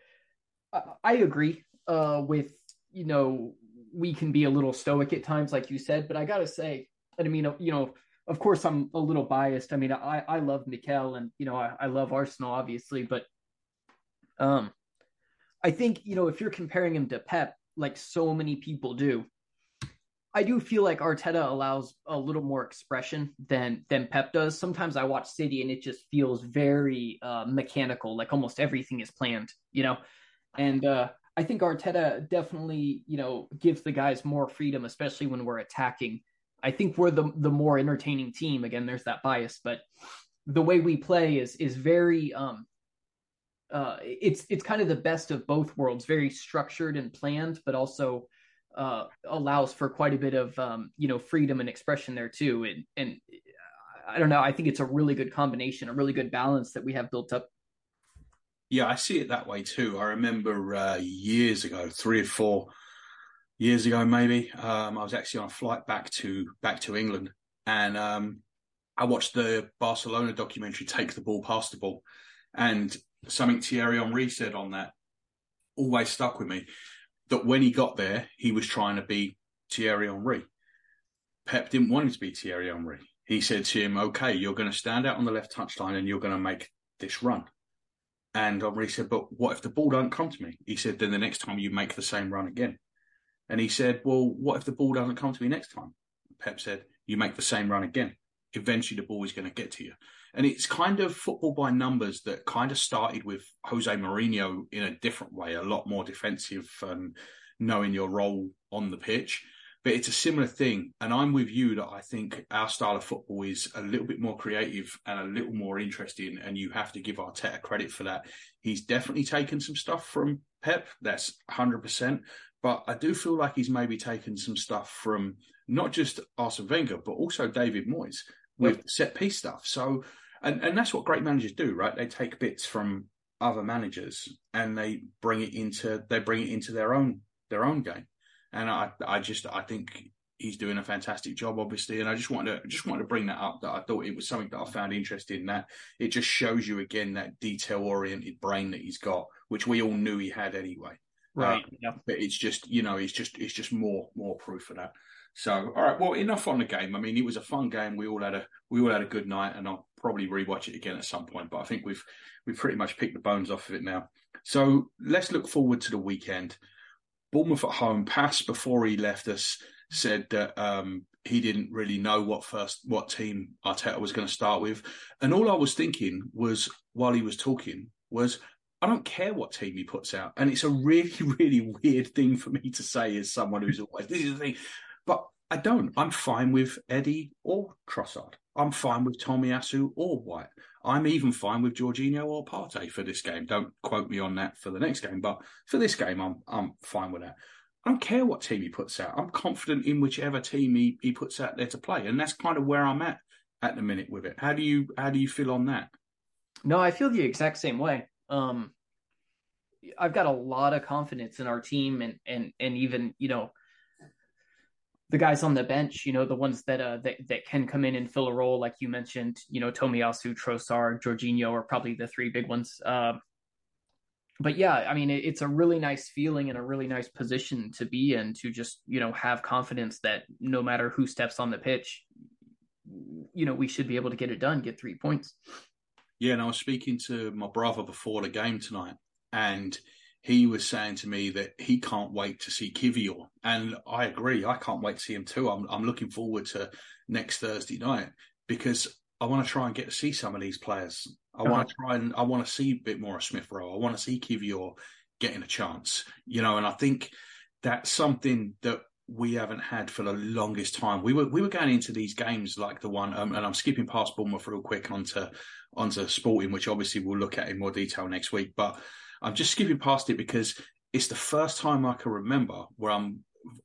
I agree with, you know, we can be a little stoic at times, like you said, but I got to say, and I mean, you know, of course, I'm a little biased. I mean, I love Mikel and, you know, I love Arsenal, obviously. But I think, you know, if you're comparing him to Pep, like so many people do, I do feel like Arteta allows a little more expression than Pep does. Sometimes I watch City and it just feels very mechanical, like almost everything is planned, you know. And I think Arteta definitely, you know, gives the guys more freedom, especially when we're attacking. I think we're the more entertaining team. Again, there's that bias, but the way we play is very it's kind of the best of both worlds, very structured and planned, but also allows for quite a bit of you know, freedom and expression there too. And I don't know, I think it's a really good combination, a really good balance that we have built up. Yeah, I see it that way too. I remember years ago, 3 or 4 years ago, maybe I was actually on a flight back to England, and I watched the Barcelona documentary "Take the Ball, Pass the Ball," and something Thierry Henry said on that always stuck with me. That when he got there, he was trying to be Thierry Henry. Pep didn't want him to be Thierry Henry. He said to him, "Okay, you're going to stand out on the left touchline and you're going to make this run." And Omri said, but what if the ball doesn't come to me? He said, then the next time you make the same run again. And he said, well, what if the ball doesn't come to me next time? Pep said, you make the same run again. Eventually the ball is going to get to you. And it's kind of football by numbers that kind of started with Jose Mourinho in a different way, a lot more defensive and knowing your role on the pitch. But it's a similar thing. And I'm with you that I think our style of football is a little bit more creative and a little more interesting. And you have to give Arteta credit for that. He's definitely taken some stuff from Pep. That's 100%. But I do feel like he's maybe taken some stuff from not just Arsene Wenger, but also David Moyes with set-piece stuff. So, and that's what great managers do, right? They take bits from other managers and they bring it into their own game. And I think he's doing a fantastic job, obviously. And I just wanted to bring that up, that I thought it was something that I found interesting, that it just shows you again that detail-oriented brain that he's got, which we all knew he had anyway. Right. But it's just, you know, it's just more proof of that. So, all right, well, enough on the game. I mean, it was a fun game. We all had a good night, and I'll probably rewatch it again at some point. But I think we've pretty much picked the bones off of it now. So let's look forward to the weekend. Bournemouth at home. Pass, before he left us, said that he didn't really know what team Arteta was going to start with. And all I was thinking was, while he was talking, was I don't care what team he puts out. And it's a really, really weird thing for me to say as someone who's always, this is the thing. But I don't. I'm fine with Eddie or Trossard. I'm fine with Tomiyasu or White. I'm even fine with Jorginho or Partey for this game. Don't quote me on that for the next game, but for this game, I'm fine with that. I don't care what team he puts out. I'm confident in whichever team he puts out there to play, and that's kind of where I'm at the minute with it. How do you feel on that? No, I feel the exact same way. I've got a lot of confidence in our team, and even, you know, the guys on the bench, you know, the ones that can come in and fill a role, like you mentioned, you know, Tomiyasu, Trossard, Jorginho are probably the three big ones. But yeah, I mean, it's a really nice feeling and a really nice position to be in, to just, you know, have confidence that no matter who steps on the pitch, you know, we should be able to get it done, get 3 points. Yeah, and I was speaking to my brother before the game tonight, and he was saying to me that he can't wait to see Kiwior. And I agree. I can't wait to see him too. I'm looking forward to next Thursday night, because I want to try and get to see some of these players. I want to try and I want to see a bit more of Smith-Rowe. I want to see Kiwior getting a chance, you know, and I think that's something that we haven't had for the longest time. We were going into these games like the one, and I'm skipping past Bournemouth real quick onto Sporting, which obviously we'll look at in more detail next week, but I'm just skipping past it because it's the first time I can remember where I'm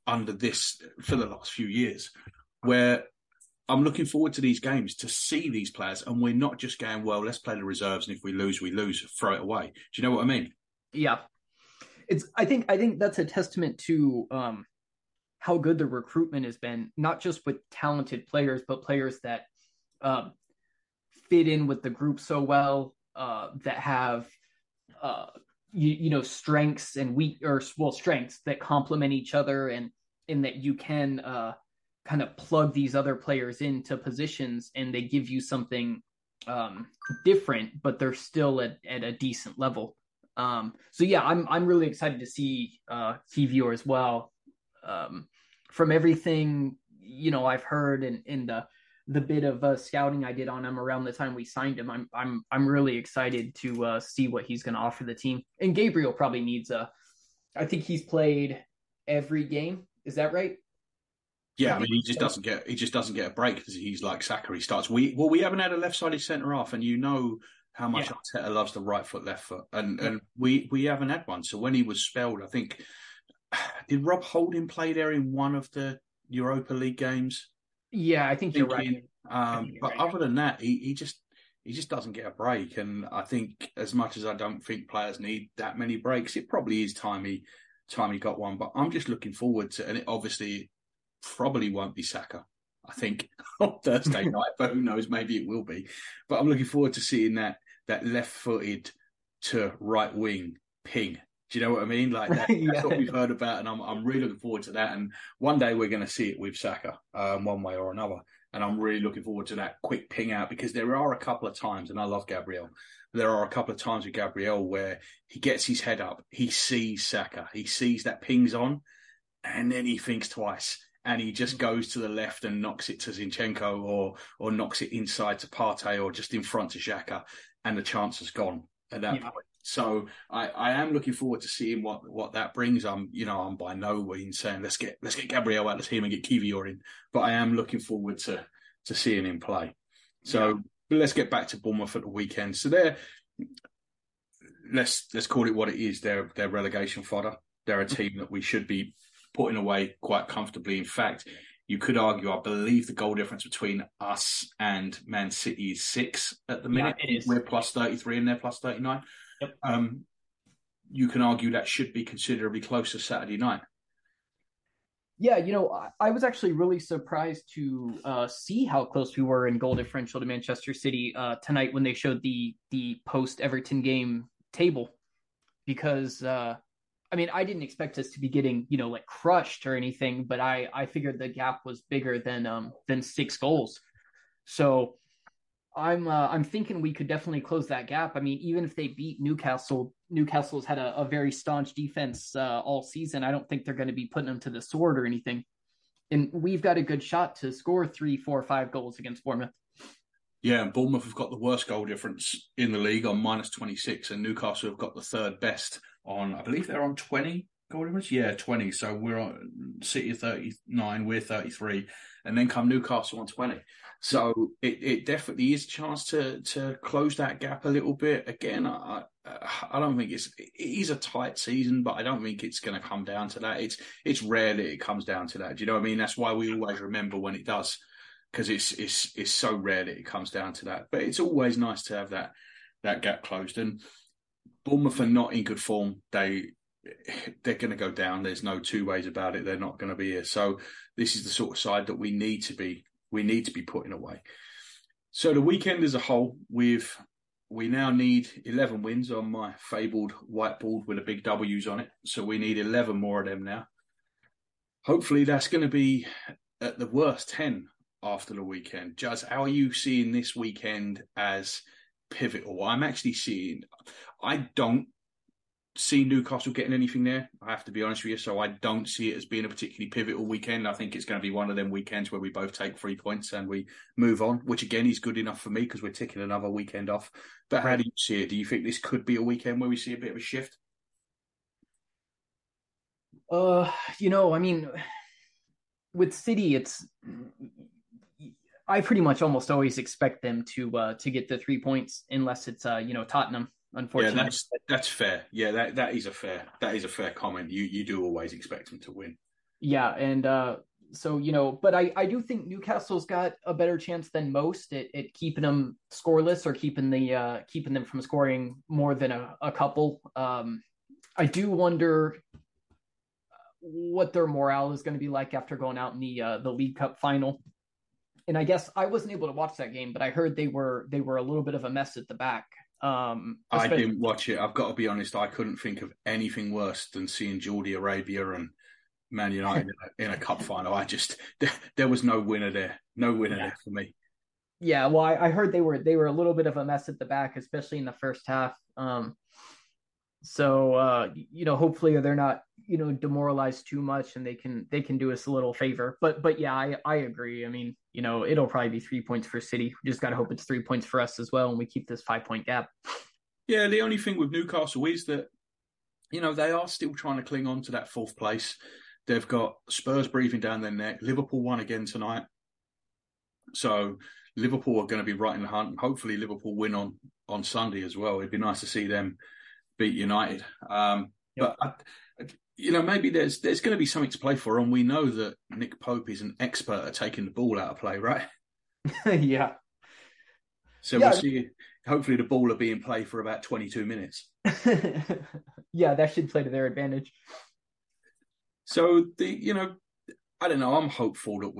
under this for the last few years, where I'm looking forward to these games, to see these players, and we're not just going, well, let's play the reserves, and if we lose, we lose, throw it away. Do you know what I mean? Yeah. I think that's a testament to how good the recruitment has been, not just with talented players, but players that fit in with the group so well, that have you know strengths and strengths that complement each other, and in that you can kind of plug these other players into positions, and they give you something different, but they're still at a decent level. So yeah, I'm really excited to see Kiwior as well. From everything, you know, I've heard and in the bit of scouting I did on him around the time we signed him, I'm really excited to see what he's going to offer the team. And Gabriel probably needs I think he's played every game. Is that right? Yeah, I mean, he just doesn't get a break because he's like Saka. He starts. We haven't had a left-sided centre half, and you know how much Arteta loves the right foot, left foot, and we haven't had one. So when he was spelled, I think, did Rob Holding play there in one of the Europa League games? Yeah, I think you're right. But other than that, he just doesn't get a break. And I think, as much as I don't think players need that many breaks, it probably is time he got one. But I'm just looking forward to, and it obviously probably won't be Saka, I think, on Thursday night. But who knows? Maybe it will be. But I'm looking forward to seeing that left-footed to right wing ping. Do you know what I mean? Like that's what we've heard about, and I'm really looking forward to that. And one day we're going to see it with Saka, one way or another. And I'm really looking forward to that quick ping out, because there are a couple of times, and I love Gabriel, there are a couple of times with Gabriel where he gets his head up, he sees Saka, he sees that ping's on, and then he thinks twice. And he just goes to the left and knocks it to Zinchenko or knocks it inside to Partey or just in front to Xhaka, and the chance is gone at that point. So I am looking forward to seeing what that brings. I'm by no means saying let's get Gabriel out of the team and get Kiwior in, but I am looking forward to seeing him play. So let's get back to Bournemouth at the weekend. So they're let's call it what it is. They're relegation fodder. They're a team that we should be putting away quite comfortably. In fact, you could argue, I believe the goal difference between us and Man City is 6 at the minute. It is. We're plus 33 and they're plus 39. Yep. You can argue that should be considerably closer Saturday night. Yeah, I was actually really surprised to see how close we were in goal differential to Manchester City tonight when they showed the post-Everton game table, because... I didn't expect us to be getting, crushed or anything, but I figured the gap was bigger than 6 goals. So I'm thinking we could definitely close that gap. Even if they beat Newcastle, Newcastle's had a very staunch defense all season. I don't think they're going to be putting them to the sword or anything. And we've got a good shot to score 3, 4, 5 goals against Bournemouth. Yeah, and Bournemouth have got the worst goal difference in the league on minus 26, and Newcastle have got the third best on, I believe they're on 20 goal difference. Yeah, 20. So we're on City 39, we're 33, and then come Newcastle on 20. So it definitely is a chance to close that gap a little bit. Again, I don't think it is a tight season, but I don't think it's going to come down to that. It's rare that it comes down to that. Do you know what I mean? That's why we always remember when it does, because it's so rare that it comes down to that. But it's always nice to have that gap closed. And Bournemouth are not in good form. They're going to go down. There's no two ways about it. They're not going to be here. So this is the sort of side that we need to be putting away. So the weekend as a whole, we now need 11 wins on my fabled whiteboard with the big W's on it. So we need 11 more of them now. Hopefully that's going to be at the worst 10. After the weekend. Jazz, how are you seeing this weekend as pivotal? I don't see Newcastle getting anything there, I have to be honest with you, so I don't see it as being a particularly pivotal weekend. I think it's going to be one of them weekends where we both take 3 points and we move on, which again is good enough for me because we're ticking another weekend off. But how do you see it? Do you think this could be a weekend where we see a bit of a shift? With City, I pretty much almost always expect them to get the 3 points, unless it's Tottenham. Unfortunately, yeah, that's fair. Yeah, that is a fair comment. You do always expect them to win. Yeah, and but I do think Newcastle's got a better chance than most at keeping them scoreless or keeping them from scoring more than a couple. I do wonder what their morale is going to be like after going out in the League Cup final. And I guess I wasn't able to watch that game, but I heard they were a little bit of a mess at the back. I didn't watch it. I've got to be honest. I couldn't think of anything worse than seeing Saudi Arabia and Man United in a cup final. There was no winner there. No winner there for me. Yeah, well, I heard they were a little bit of a mess at the back, especially in the first half. So hopefully they're not demoralized too much, and they can do us a little favor. But yeah, I agree. It'll probably be 3 points for City. We just got to hope it's 3 points for us as well, and we keep this 5 point gap. Yeah, the only thing with Newcastle is that they are still trying to cling on to that fourth place. They've got Spurs breathing down their neck. Liverpool won again tonight, so Liverpool are going to be right in the hunt. Hopefully, Liverpool win on Sunday as well. It'd be nice to see them beat United. But maybe there's going to be something to play for, and we know that Nick Pope is an expert at taking the ball out of play, right? Yeah. So we'll see. Hopefully the ball will be in play for about 22 minutes. Yeah, that should play to their advantage. So I don't know. I'm hopeful that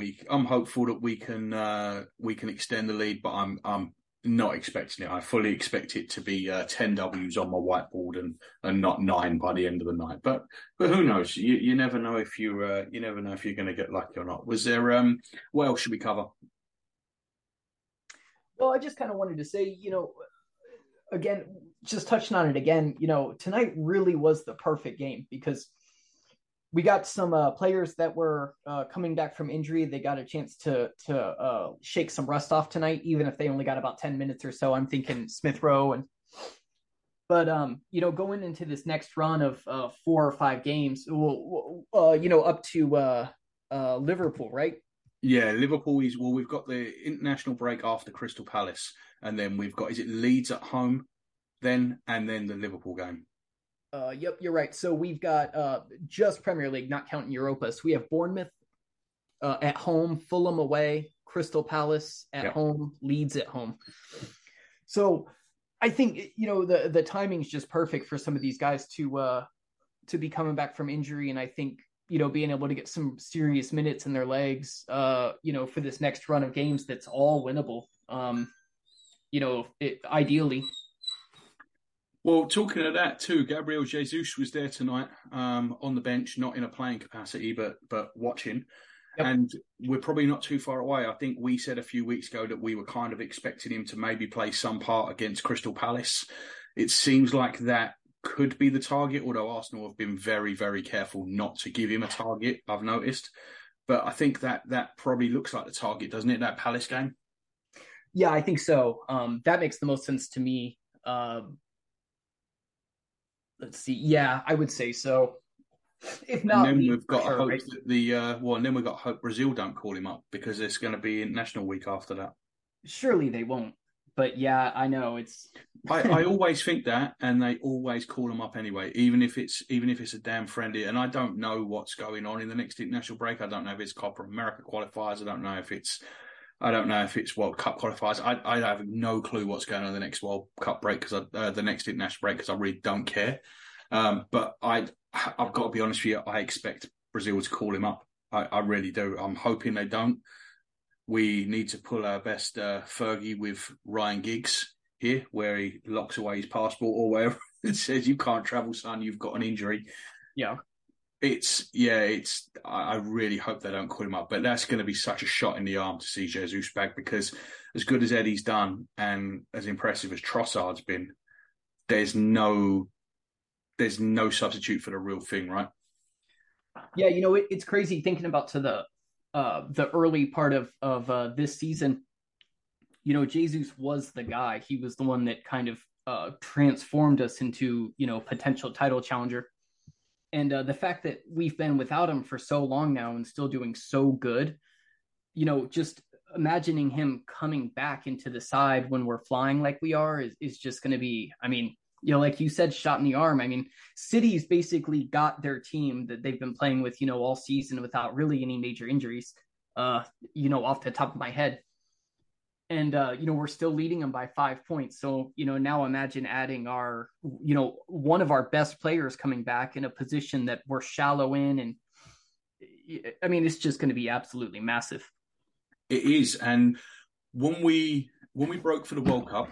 we can extend the lead, but I'm not expecting it. I fully expect it to be 10 W's on my whiteboard and not 9 by the end of the night. But who knows? You never know if you're going to get lucky or not. Was there what else should we cover Well, I just kind of wanted to say, you know, again, just touching on it again, you know, tonight really was the perfect game because we got some players that were coming back from injury. They got a chance to shake some rust off tonight, even if they only got about 10 minutes or so. I'm thinking Smith-Rowe but you know, going into this next run of 4 or 5 games, we'll you know, up to Liverpool, right? Yeah, Liverpool is, well, we've got the international break after Crystal Palace, and then we've got, is it Leeds at home then, and then the Liverpool game? Yep, you're right. So we've got just Premier League, not counting Europa. So we have Bournemouth at home, Fulham away, Crystal Palace at home, Leeds at home. So I think, you know, the timing is just perfect for some of these guys to be coming back from injury. And I think, you know, being able to get some serious minutes in their legs, you know, for this next run of games, that's all winnable, you know, ideally. Well, talking of that too, Gabriel Jesus was there tonight on the bench, not in a playing capacity, but watching. Yep. And we're probably not too far away. I think we said a few weeks ago that we were kind of expecting him to maybe play some part against Crystal Palace. It seems like that could be the target, although Arsenal have been very, very careful not to give him a target, I've noticed. But I think that probably looks like the target, doesn't it, that Palace game? Yeah, I think so. That makes the most sense to me. Let's see. Yeah, I would say so. If not, and then we've got hope that the and then we've got hope Brazil don't call him up because it's going to be international week after that. Surely they won't. But yeah, I know it's. I always think that, and they always call them up anyway, even if it's a damn friendly. And I don't know what's going on in the next international break. I don't know if it's Copa America qualifiers. I don't know if it's World Cup qualifiers. I have no clue what's going on in the next World Cup break the next international break because I really don't care. But I've got to be honest with you. I expect Brazil to call him up. I really do. I'm hoping they don't. We need to pull our best Fergie with Ryan Giggs here, where he locks away his passport or wherever it says, you can't travel, son, you've got an injury. Yeah. I really hope they don't call him up, but that's going to be such a shot in the arm to see Jesus back because as good as Eddie's done and as impressive as Trossard's been, there's no substitute for the real thing, right? Yeah, you know, it's crazy thinking about the early part of this season, you know, Jesus was the guy. He was the one that kind of transformed us into, you know, potential title challenger. And the fact that we've been without him for so long now and still doing so good, you know, just imagining him coming back into the side when we're flying like we are is just going to be, I mean, you know, like you said, shot in the arm. I mean, City's basically got their team that they've been playing with, you know, all season without really any major injuries, you know, off the top of my head. And, you know, we're still leading them by 5 points. So, you know, now imagine adding our, you know, one of our best players coming back in a position that we're shallow in. And I mean, it's just going to be absolutely massive. It is. And when we broke for the World Cup,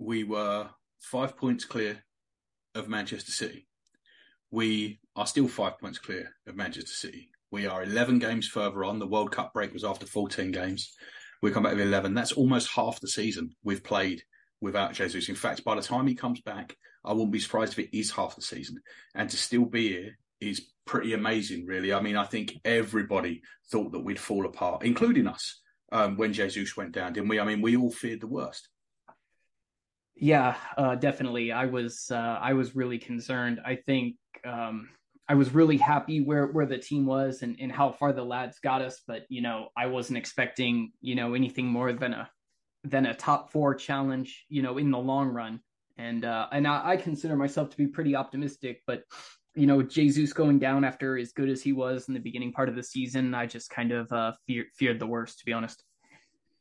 we were 5 points clear of Manchester City. We are still 5 points clear of Manchester City. We are 11 games further on. The World Cup break was after 14 games. We come back with 11. That's almost half the season we've played without Jesus. In fact, by the time he comes back, I wouldn't be surprised if it is half the season. And to still be here is pretty amazing, really. I mean, I think everybody thought that we'd fall apart, including us, when Jesus went down, didn't we? I mean, we all feared the worst. Yeah, definitely. I was really concerned. I think I was really happy where the team was and how far the lads got us. But, you know, I wasn't expecting, you know, anything more than a top four challenge, you know, in the long run. And I consider myself to be pretty optimistic. But, you know, Jesus going down after as good as he was in the beginning part of the season, I just kind of feared the worst, to be honest.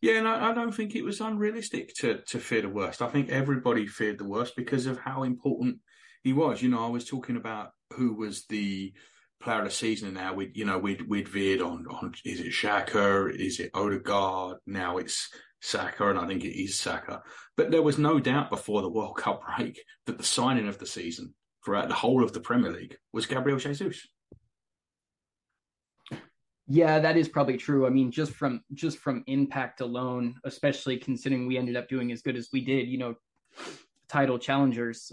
Yeah, and I don't think it was unrealistic to fear the worst. I think everybody feared the worst because of how important he was. You know, I was talking about who was the player of the season, and now we'd veered on is it Xhaka, is it Odegaard? Now it's Saka, and I think it is Saka. But there was no doubt before the World Cup break that the signing of the season throughout the whole of the Premier League was Gabriel Jesus. Yeah, that is probably true. I mean, just from impact alone, especially considering we ended up doing as good as we did, you know, title challengers,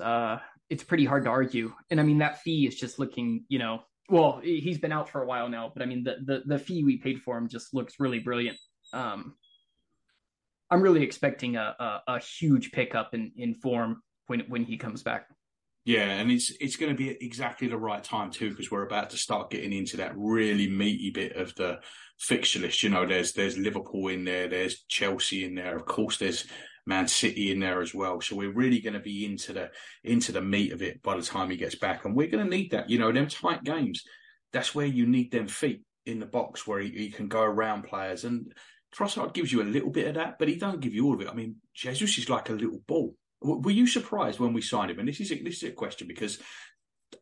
it's pretty hard to argue. And I mean, that fee is just looking, you know, well, he's been out for a while now, but I mean, the fee we paid for him just looks really brilliant. I'm really expecting a huge pickup in form when he comes back. Yeah, and it's going to be exactly the right time too, because we're about to start getting into that really meaty bit of the fixture list. You know, there's Liverpool in there, there's Chelsea in there, of course, there's Man City in there as well. So we're really going to be into the meat of it by the time he gets back, and we're going to need that. You know, them tight games, that's where you need them feet in the box where he can go around players. And Trossard gives you a little bit of that, but he don't give you all of it. I mean, Jesus is like a little ball. Were you surprised when we signed him? And this is a question, because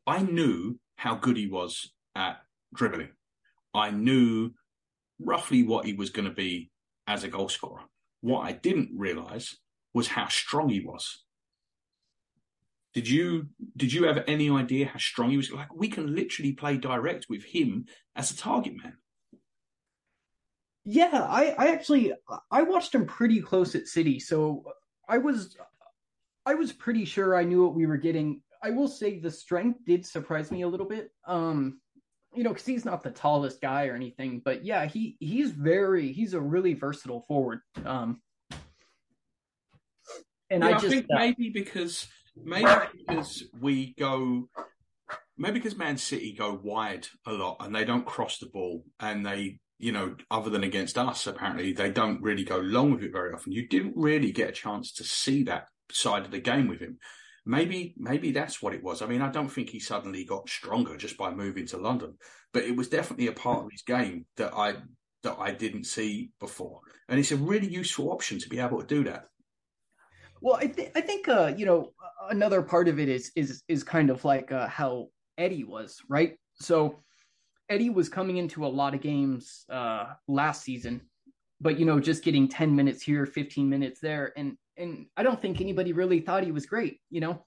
I knew how good he was at dribbling. I knew roughly what he was going to be as a goal scorer. What I didn't realise was how strong he was. Did you have any idea how strong he was? Like, we can literally play direct with him as a target man. Yeah, I watched him pretty close at City, so I was pretty sure I knew what we were getting. I will say the strength did surprise me a little bit, you know, because he's not the tallest guy or anything. But yeah, he's a really versatile forward. Maybe because Man City go wide a lot and they don't cross the ball, and they, you know, other than against us, apparently they don't really go long with it very often. You didn't really get a chance to see that side of the game with him. Maybe that's what it was. I mean, I don't think he suddenly got stronger just by moving to London, but it was definitely a part of his game that I didn't see before, and it's a really useful option to be able to do that. Well, I think you know, another part of it is kind of like how Eddie was, right? So Eddie was coming into a lot of games last season, but you know, just getting 10 minutes here, 15 minutes there, and I don't think anybody really thought he was great, you know?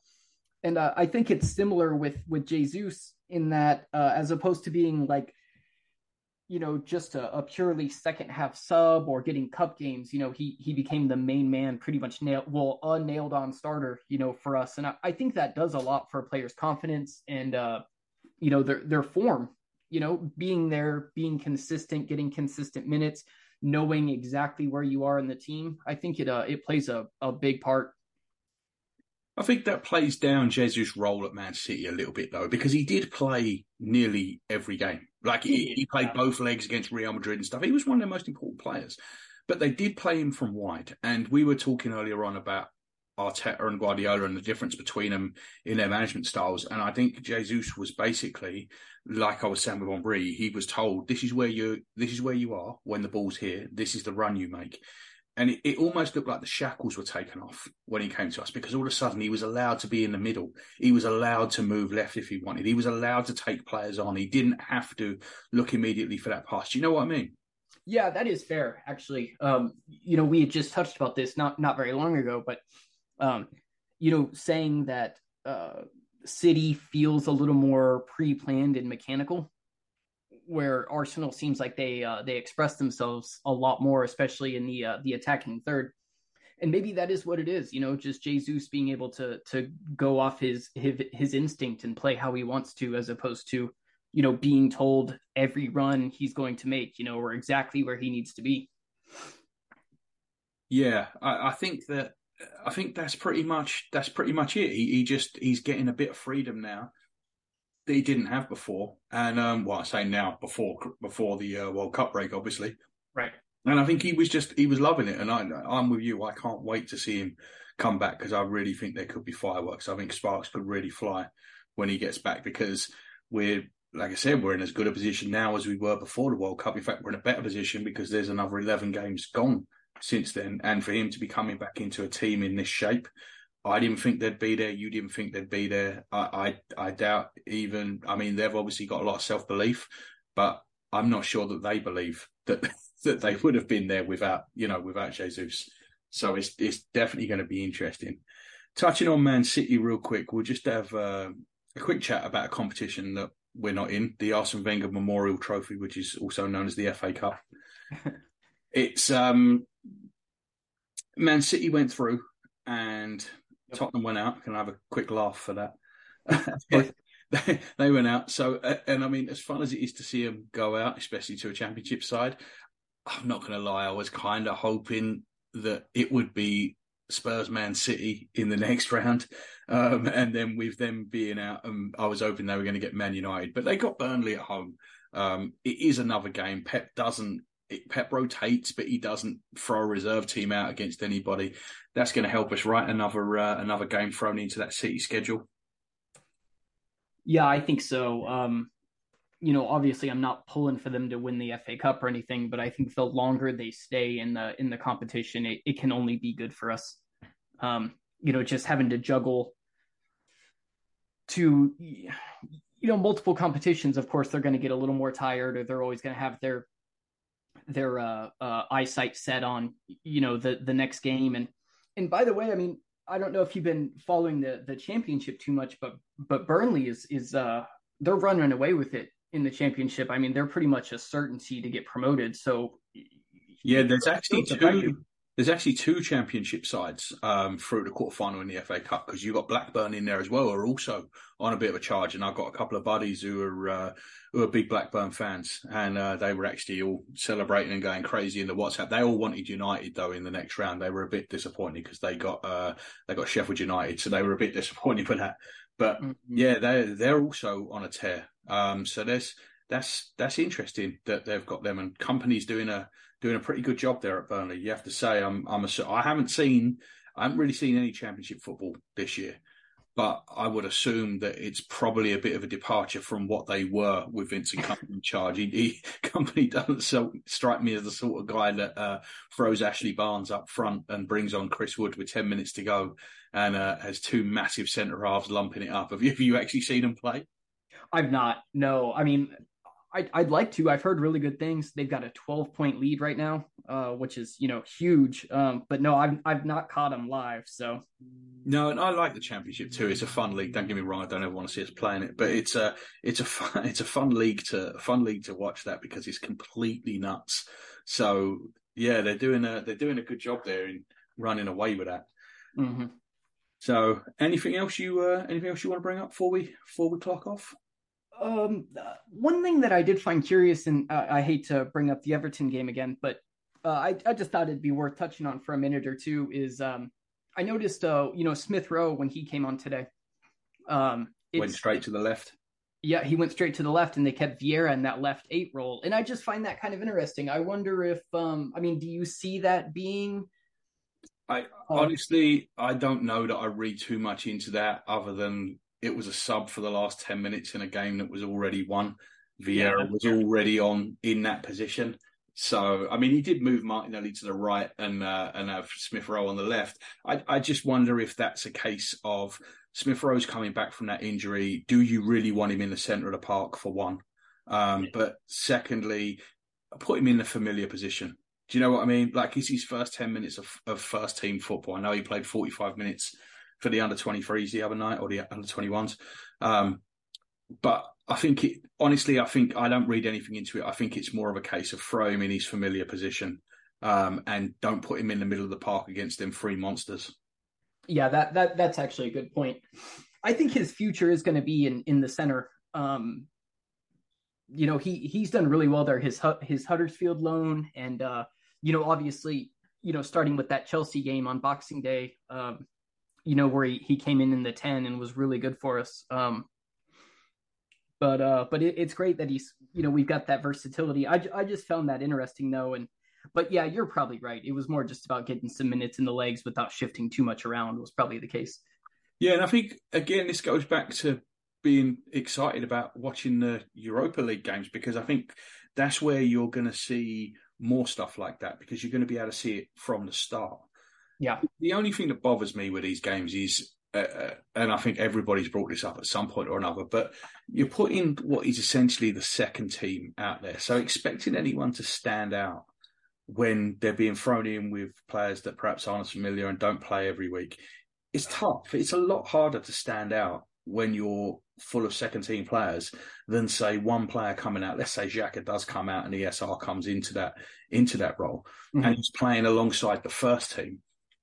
And I think it's similar with Jesus in that, as opposed to being like, you know, just a purely second half sub or getting cup games, you know, he became the main man, pretty much nailed on starter, you know, for us. And I think that does a lot for a player's confidence and, you know, their form, you know, being there, being consistent, getting consistent minutes, knowing exactly where you are in the team. I think it plays a big part. I think that plays down Jesus' role at Man City a little bit, though, because he did play nearly every game. Like, he played both legs against Real Madrid and stuff. He was one of their most important players. But they did play him from wide. And we were talking earlier on about Arteta and Guardiola and the difference between them in their management styles. And I think Jesus was basically, like I was saying with Henry, he was told, this is where you are when the ball's here. This is the run you make. And it almost looked like the shackles were taken off when he came to us, because all of a sudden he was allowed to be in the middle. He was allowed to move left if he wanted. He was allowed to take players on. He didn't have to look immediately for that pass. Do you know what I mean? Yeah, that is fair, actually. You know, we had just touched about this not very long ago, but you know, saying that City feels a little more pre-planned and mechanical, where Arsenal seems like they express themselves a lot more, especially in the attacking third. And maybe that is what it is, you know, just Jesus being able to go off his instinct and play how he wants to, as opposed to, you know, being told every run he's going to make, you know, or exactly where he needs to be. Yeah, I think that's pretty much it. He's getting a bit of freedom now that he didn't have before. And well, I say now, before the World Cup break, obviously. Right. And I think he was loving it. And I'm with you. I can't wait to see him come back, because I really think there could be fireworks. I think sparks could really fly when he gets back, because we're in as good a position now as we were before the World Cup. In fact, we're in a better position, because there's another 11 games gone since then, and for him to be coming back into a team in this shape, I didn't think they'd be there. You didn't think they'd be there. I doubt even. I mean, they've obviously got a lot of self belief, but I'm not sure that they believe that they would have been there without Jesus. So it's definitely going to be interesting. Touching on Man City real quick, we'll just have a quick chat about a competition that we're not in, the Arsene Wenger Memorial Trophy, which is also known as the FA Cup. It's Man City went through and Tottenham went out. Can I have a quick laugh for that? They went out. So, and I mean, as fun as it is to see them go out, especially to a championship side, I'm not going to lie, I was kind of hoping that it would be Spurs Man City in the next round. And then with them being out, I was hoping they were going to get Man United, but they got Burnley at home. It is another game. Pep rotates, but he doesn't throw a reserve team out against anybody. That's going to help us, right? Another game thrown into that City schedule. Yeah, I think so. Obviously I'm not pulling for them to win the FA Cup or anything, but I think the longer they stay in the competition, it can only be good for us. Just having to juggle to, multiple competitions, of course, they're going to get a little more tired, or they're always going to have their eyesight set on, the next game. And by the way, I mean, I don't know if you've been following the championship too much, but Burnley is they're running away with it in the championship. I mean, they're pretty much a certainty to get promoted. So yeah, there's actually two championship sides through the quarterfinal in the FA Cup, because you've got Blackburn in there as well, are also on a bit of a charge. And I've got a couple of buddies who are big Blackburn fans, and they were actually all celebrating and going crazy in the WhatsApp. They all wanted United, though, in the next round. They were a bit disappointed because they got Sheffield United, so they were a bit disappointed for that. But yeah, they're also on a tear. So that's interesting that they've got them, and company's doing a pretty good job there at Burnley. You have to say, I haven't really seen any championship football this year, but I would assume that it's probably a bit of a departure from what they were with Vincent Kompany in charge. Kompany doesn't strike me as the sort of guy that throws Ashley Barnes up front and brings on Chris Wood with 10 minutes to go and has two massive centre-halves lumping it up. Have you actually seen him play? I've not, no. I mean, I'd like to. I've heard really good things. They've got a 12-point lead right now, which is, huge. But no, I've not caught them live. So no, and I like the championship too. It's a fun league. Don't get me wrong. I don't ever want to see us playing it, but it's a fun league to watch that, because it's completely nuts. So yeah, they're doing a good job there in running away with that. Mm-hmm. So anything else you want to bring up before we clock off? One thing that I did find curious, and I hate to bring up the Everton game again, but I just thought it'd be worth touching on for a minute or two, is I noticed, Smith-Rowe, when he came on today. Went straight to the left. Yeah, he went straight to the left, and they kept Vieira in that left 8 role. And I just find that kind of interesting. I wonder if, do you see that being... I honestly, I don't know that I read too much into that, other than... it was a sub for the last 10 minutes in a game that was already won. Vieira was already on in that position. So, I mean, he did move Martinelli to the right and have Smith-Rowe on the left. I just wonder if that's a case of Smith-Rowe's coming back from that injury. Do you really want him in the centre of the park, for one? But secondly, put him in the familiar position. Do you know what I mean? Like, it's his first 10 minutes of first-team football. I know he played 45 minutes for the under-23s the other night, or the under-21s. But I think honestly, I don't read anything into it. I think it's more of a case of throw him in his familiar position and don't put him in the middle of the park against them three monsters. Yeah, that's actually a good point. I think his future is going to be in the center. He's done really well there, his Huddersfield loan. And, starting with that Chelsea game on Boxing Day, where he came in the 10 and was really good for us. But it's great that he's, we've got that versatility. I just found that interesting though. But yeah, you're probably right. It was more just about getting some minutes in the legs without shifting too much around, was probably the case. Yeah. And I think again, this goes back to being excited about watching the Europa League games, because I think that's where you're going to see more stuff like that, because you're going to be able to see it from the start. Yeah. The only thing that bothers me with these games is, and I think everybody's brought this up at some point or another, but you're putting what is essentially the second team out there. So expecting anyone to stand out when they're being thrown in with players that perhaps aren't as familiar and don't play every week, it's tough. It's a lot harder to stand out when you're full of second team players than say one player coming out. Let's say Xhaka does come out and ESR comes into that role, mm-hmm. and he's playing alongside the first team.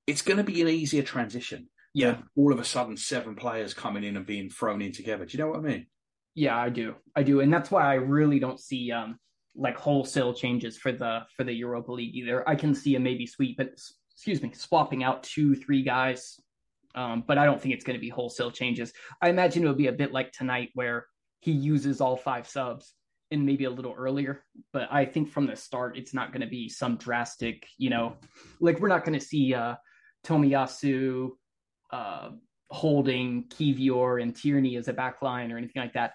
It's going to be an easier transition. Yeah. All of a sudden, 7 players coming in and being thrown in together. Do you know what I mean? Yeah, I do. And that's why I really don't see like wholesale changes for the Europa League either. I can see a maybe swapping out 2-3 guys. But I don't think it's going to be wholesale changes. I imagine it'll be a bit like tonight where he uses all 5 subs and maybe a little earlier. But I think from the start, it's not going to be some drastic, like we're not going to see Tomiyasu holding Kiwior and Tierney as a back line or anything like that.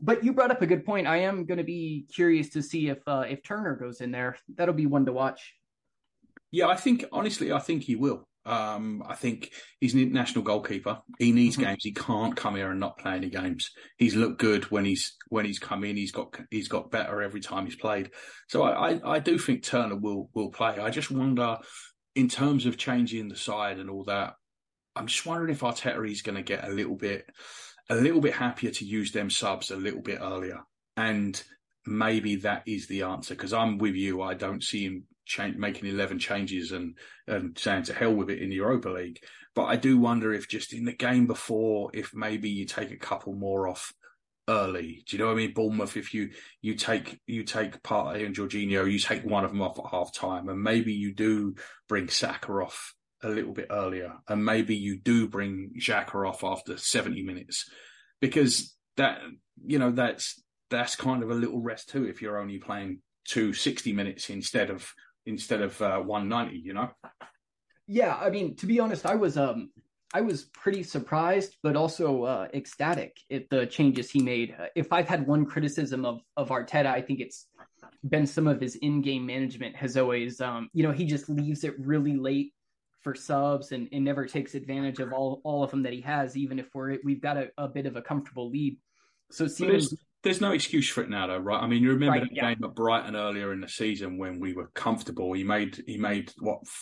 But you brought up a good point. I am going to be curious to see if Turner goes in there. That'll be one to watch. Yeah, I think he will. I think he's an international goalkeeper. He needs mm-hmm. games. He can't come here and not play any games. He's looked good when he's come in. He's got better every time he's played. So I do think Turner will play. I just wonder, in terms of changing the side and all that, I'm just wondering if Arteta is going to get a little bit happier to use them subs a little bit earlier. And maybe that is the answer, because I'm with you. I don't see him making 11 changes and saying to hell with it in the Europa League. But I do wonder if just in the game before, if maybe you take a couple more off early. Do you know what I mean? Bournemouth, if you take Partey and Jorginho, you take one of them off at half-time, and maybe you do bring Saka off a little bit earlier, and maybe you do bring Xhaka off after 70 minutes, because that's kind of a little rest too if you're only playing 260 minutes instead of 190, Yeah, I mean, to be honest, I was pretty surprised, but also ecstatic at the changes he made. If I've had one criticism of Arteta, I think it's been some of his in-game management has always, he just leaves it really late for subs and never takes advantage of all of them that he has, even if we've got a bit of a comfortable lead. So it seems... There's no excuse for it now, though, right? I mean, you remember game at Brighton earlier in the season when we were comfortable. He made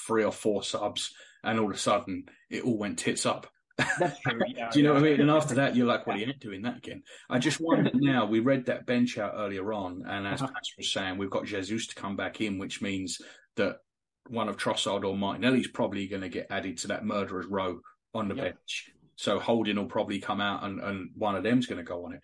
3 or 4 subs, and all of a sudden it all went tits up. That's true. Yeah, do you know what I mean? And after that, you're like, well, he ain't doing that again. I just wonder now. We read that bench out earlier on, and as Pat was saying, we've got Jesus to come back in, which means that one of Trossard or Martinelli is probably going to get added to that murderer's row on the bench. So Holding will probably come out, and one of them's going to go on it.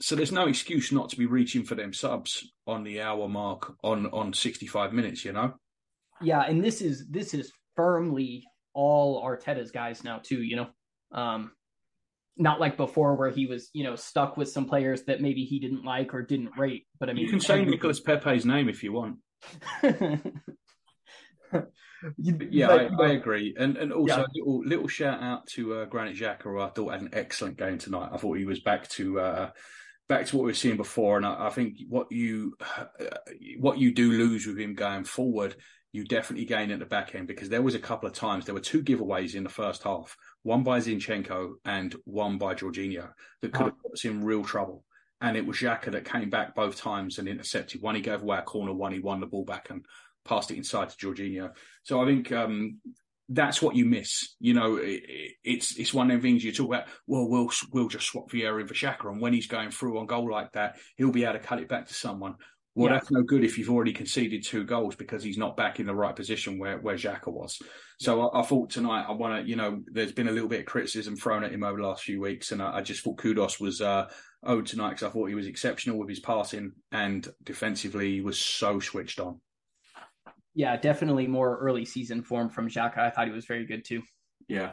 So there's no excuse not to be reaching for them subs on the hour mark on 65 minutes, Yeah, and this is firmly all Arteta's guys now too, Not like before where he was, stuck with some players that maybe he didn't like or didn't rate. But I mean, you can say Nicolas Pepe's name if you want. I agree. And also a little shout out to Granit Xhaka, who I thought had an excellent game tonight. I thought he was back to what we were seeing before. And I think what you do lose with him going forward, you definitely gain at the back end, because there was a couple of times, there were 2 giveaways in the first half, one by Zinchenko and one by Jorginho, that could have put us in real trouble. And it was Xhaka that came back both times and intercepted. One he gave away a corner, one he won the ball back and passed it inside to Jorginho. So I think that's what you miss. It's one of the things you talk about, well, we'll just swap Vieira in for Xhaka, and when he's going through on goal like that, he'll be able to cut it back to someone. Well, that's no good if you've already conceded 2 goals, because he's not back in the right position where Xhaka was. So I thought tonight, I want to, there's been a little bit of criticism thrown at him over the last few weeks, and I just thought kudos was owed tonight, because I thought he was exceptional with his passing, and defensively he was so switched on. Yeah, definitely more early season form from Xhaka. I thought he was very good too. Yeah.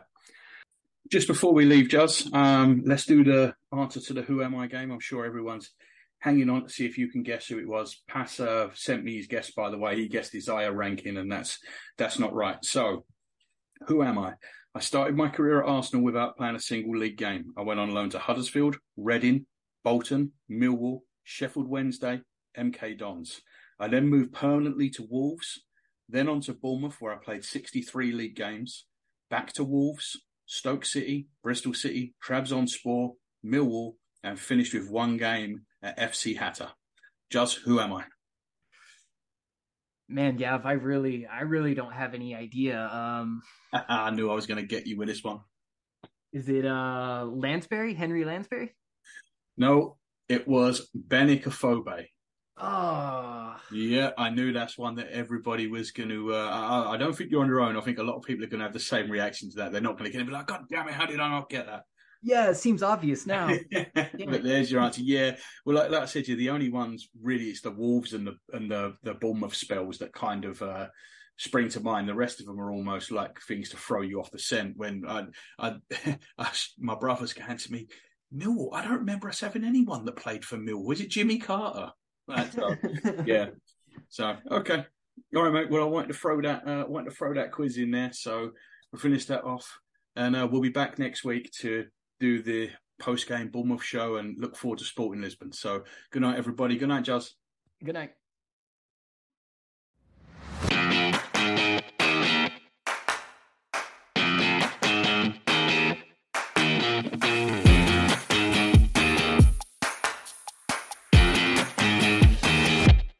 Just before we leave, Juz, let's do the answer to the Who Am I game. I'm sure everyone's hanging on to see if you can guess who it was. Passer sent me his guess, by the way. He guessed his Isaiah ranking, and that's not right. So, who am I? I started my career at Arsenal without playing a single league game. I went on loan to Huddersfield, Reading, Bolton, Millwall, Sheffield Wednesday, MK Dons. I then moved permanently to Wolves, then on to Bournemouth, where I played 63 league games, back to Wolves, Stoke City, Bristol City, Trabzonspor, Millwall, and finished with 1 game at FC Hatter. Just who am I? Man, Gav, I really don't have any idea. I knew I was going to get you with this one. Is it Lansbury? Henry Lansbury? No, it was Benikafobe. Oh. Yeah, I knew that's one that everybody was going to... I don't think you're on your own. I think a lot of people are going to have the same reaction to that. They're not going to be like, God damn it, how did I not get that? Yeah, it seems obvious now. But there's your answer. Yeah, well, like I said, the only ones really it's the Wolves and the Bournemouth spells that kind of... spring to mind. The rest of them are almost like things to throw you off the scent. When my brother's going to me, Millwall, I don't remember us having anyone that played for Millwall. Was it Jimmy Carter? Yeah. So, okay. All right, mate. Well, I wanted to throw that, quiz in there. So we'll finish that off. And we'll be back next week to do the post-game Bournemouth show and look forward to Sporting Lisbon. So good night, everybody. Good night, Jazz. Good night.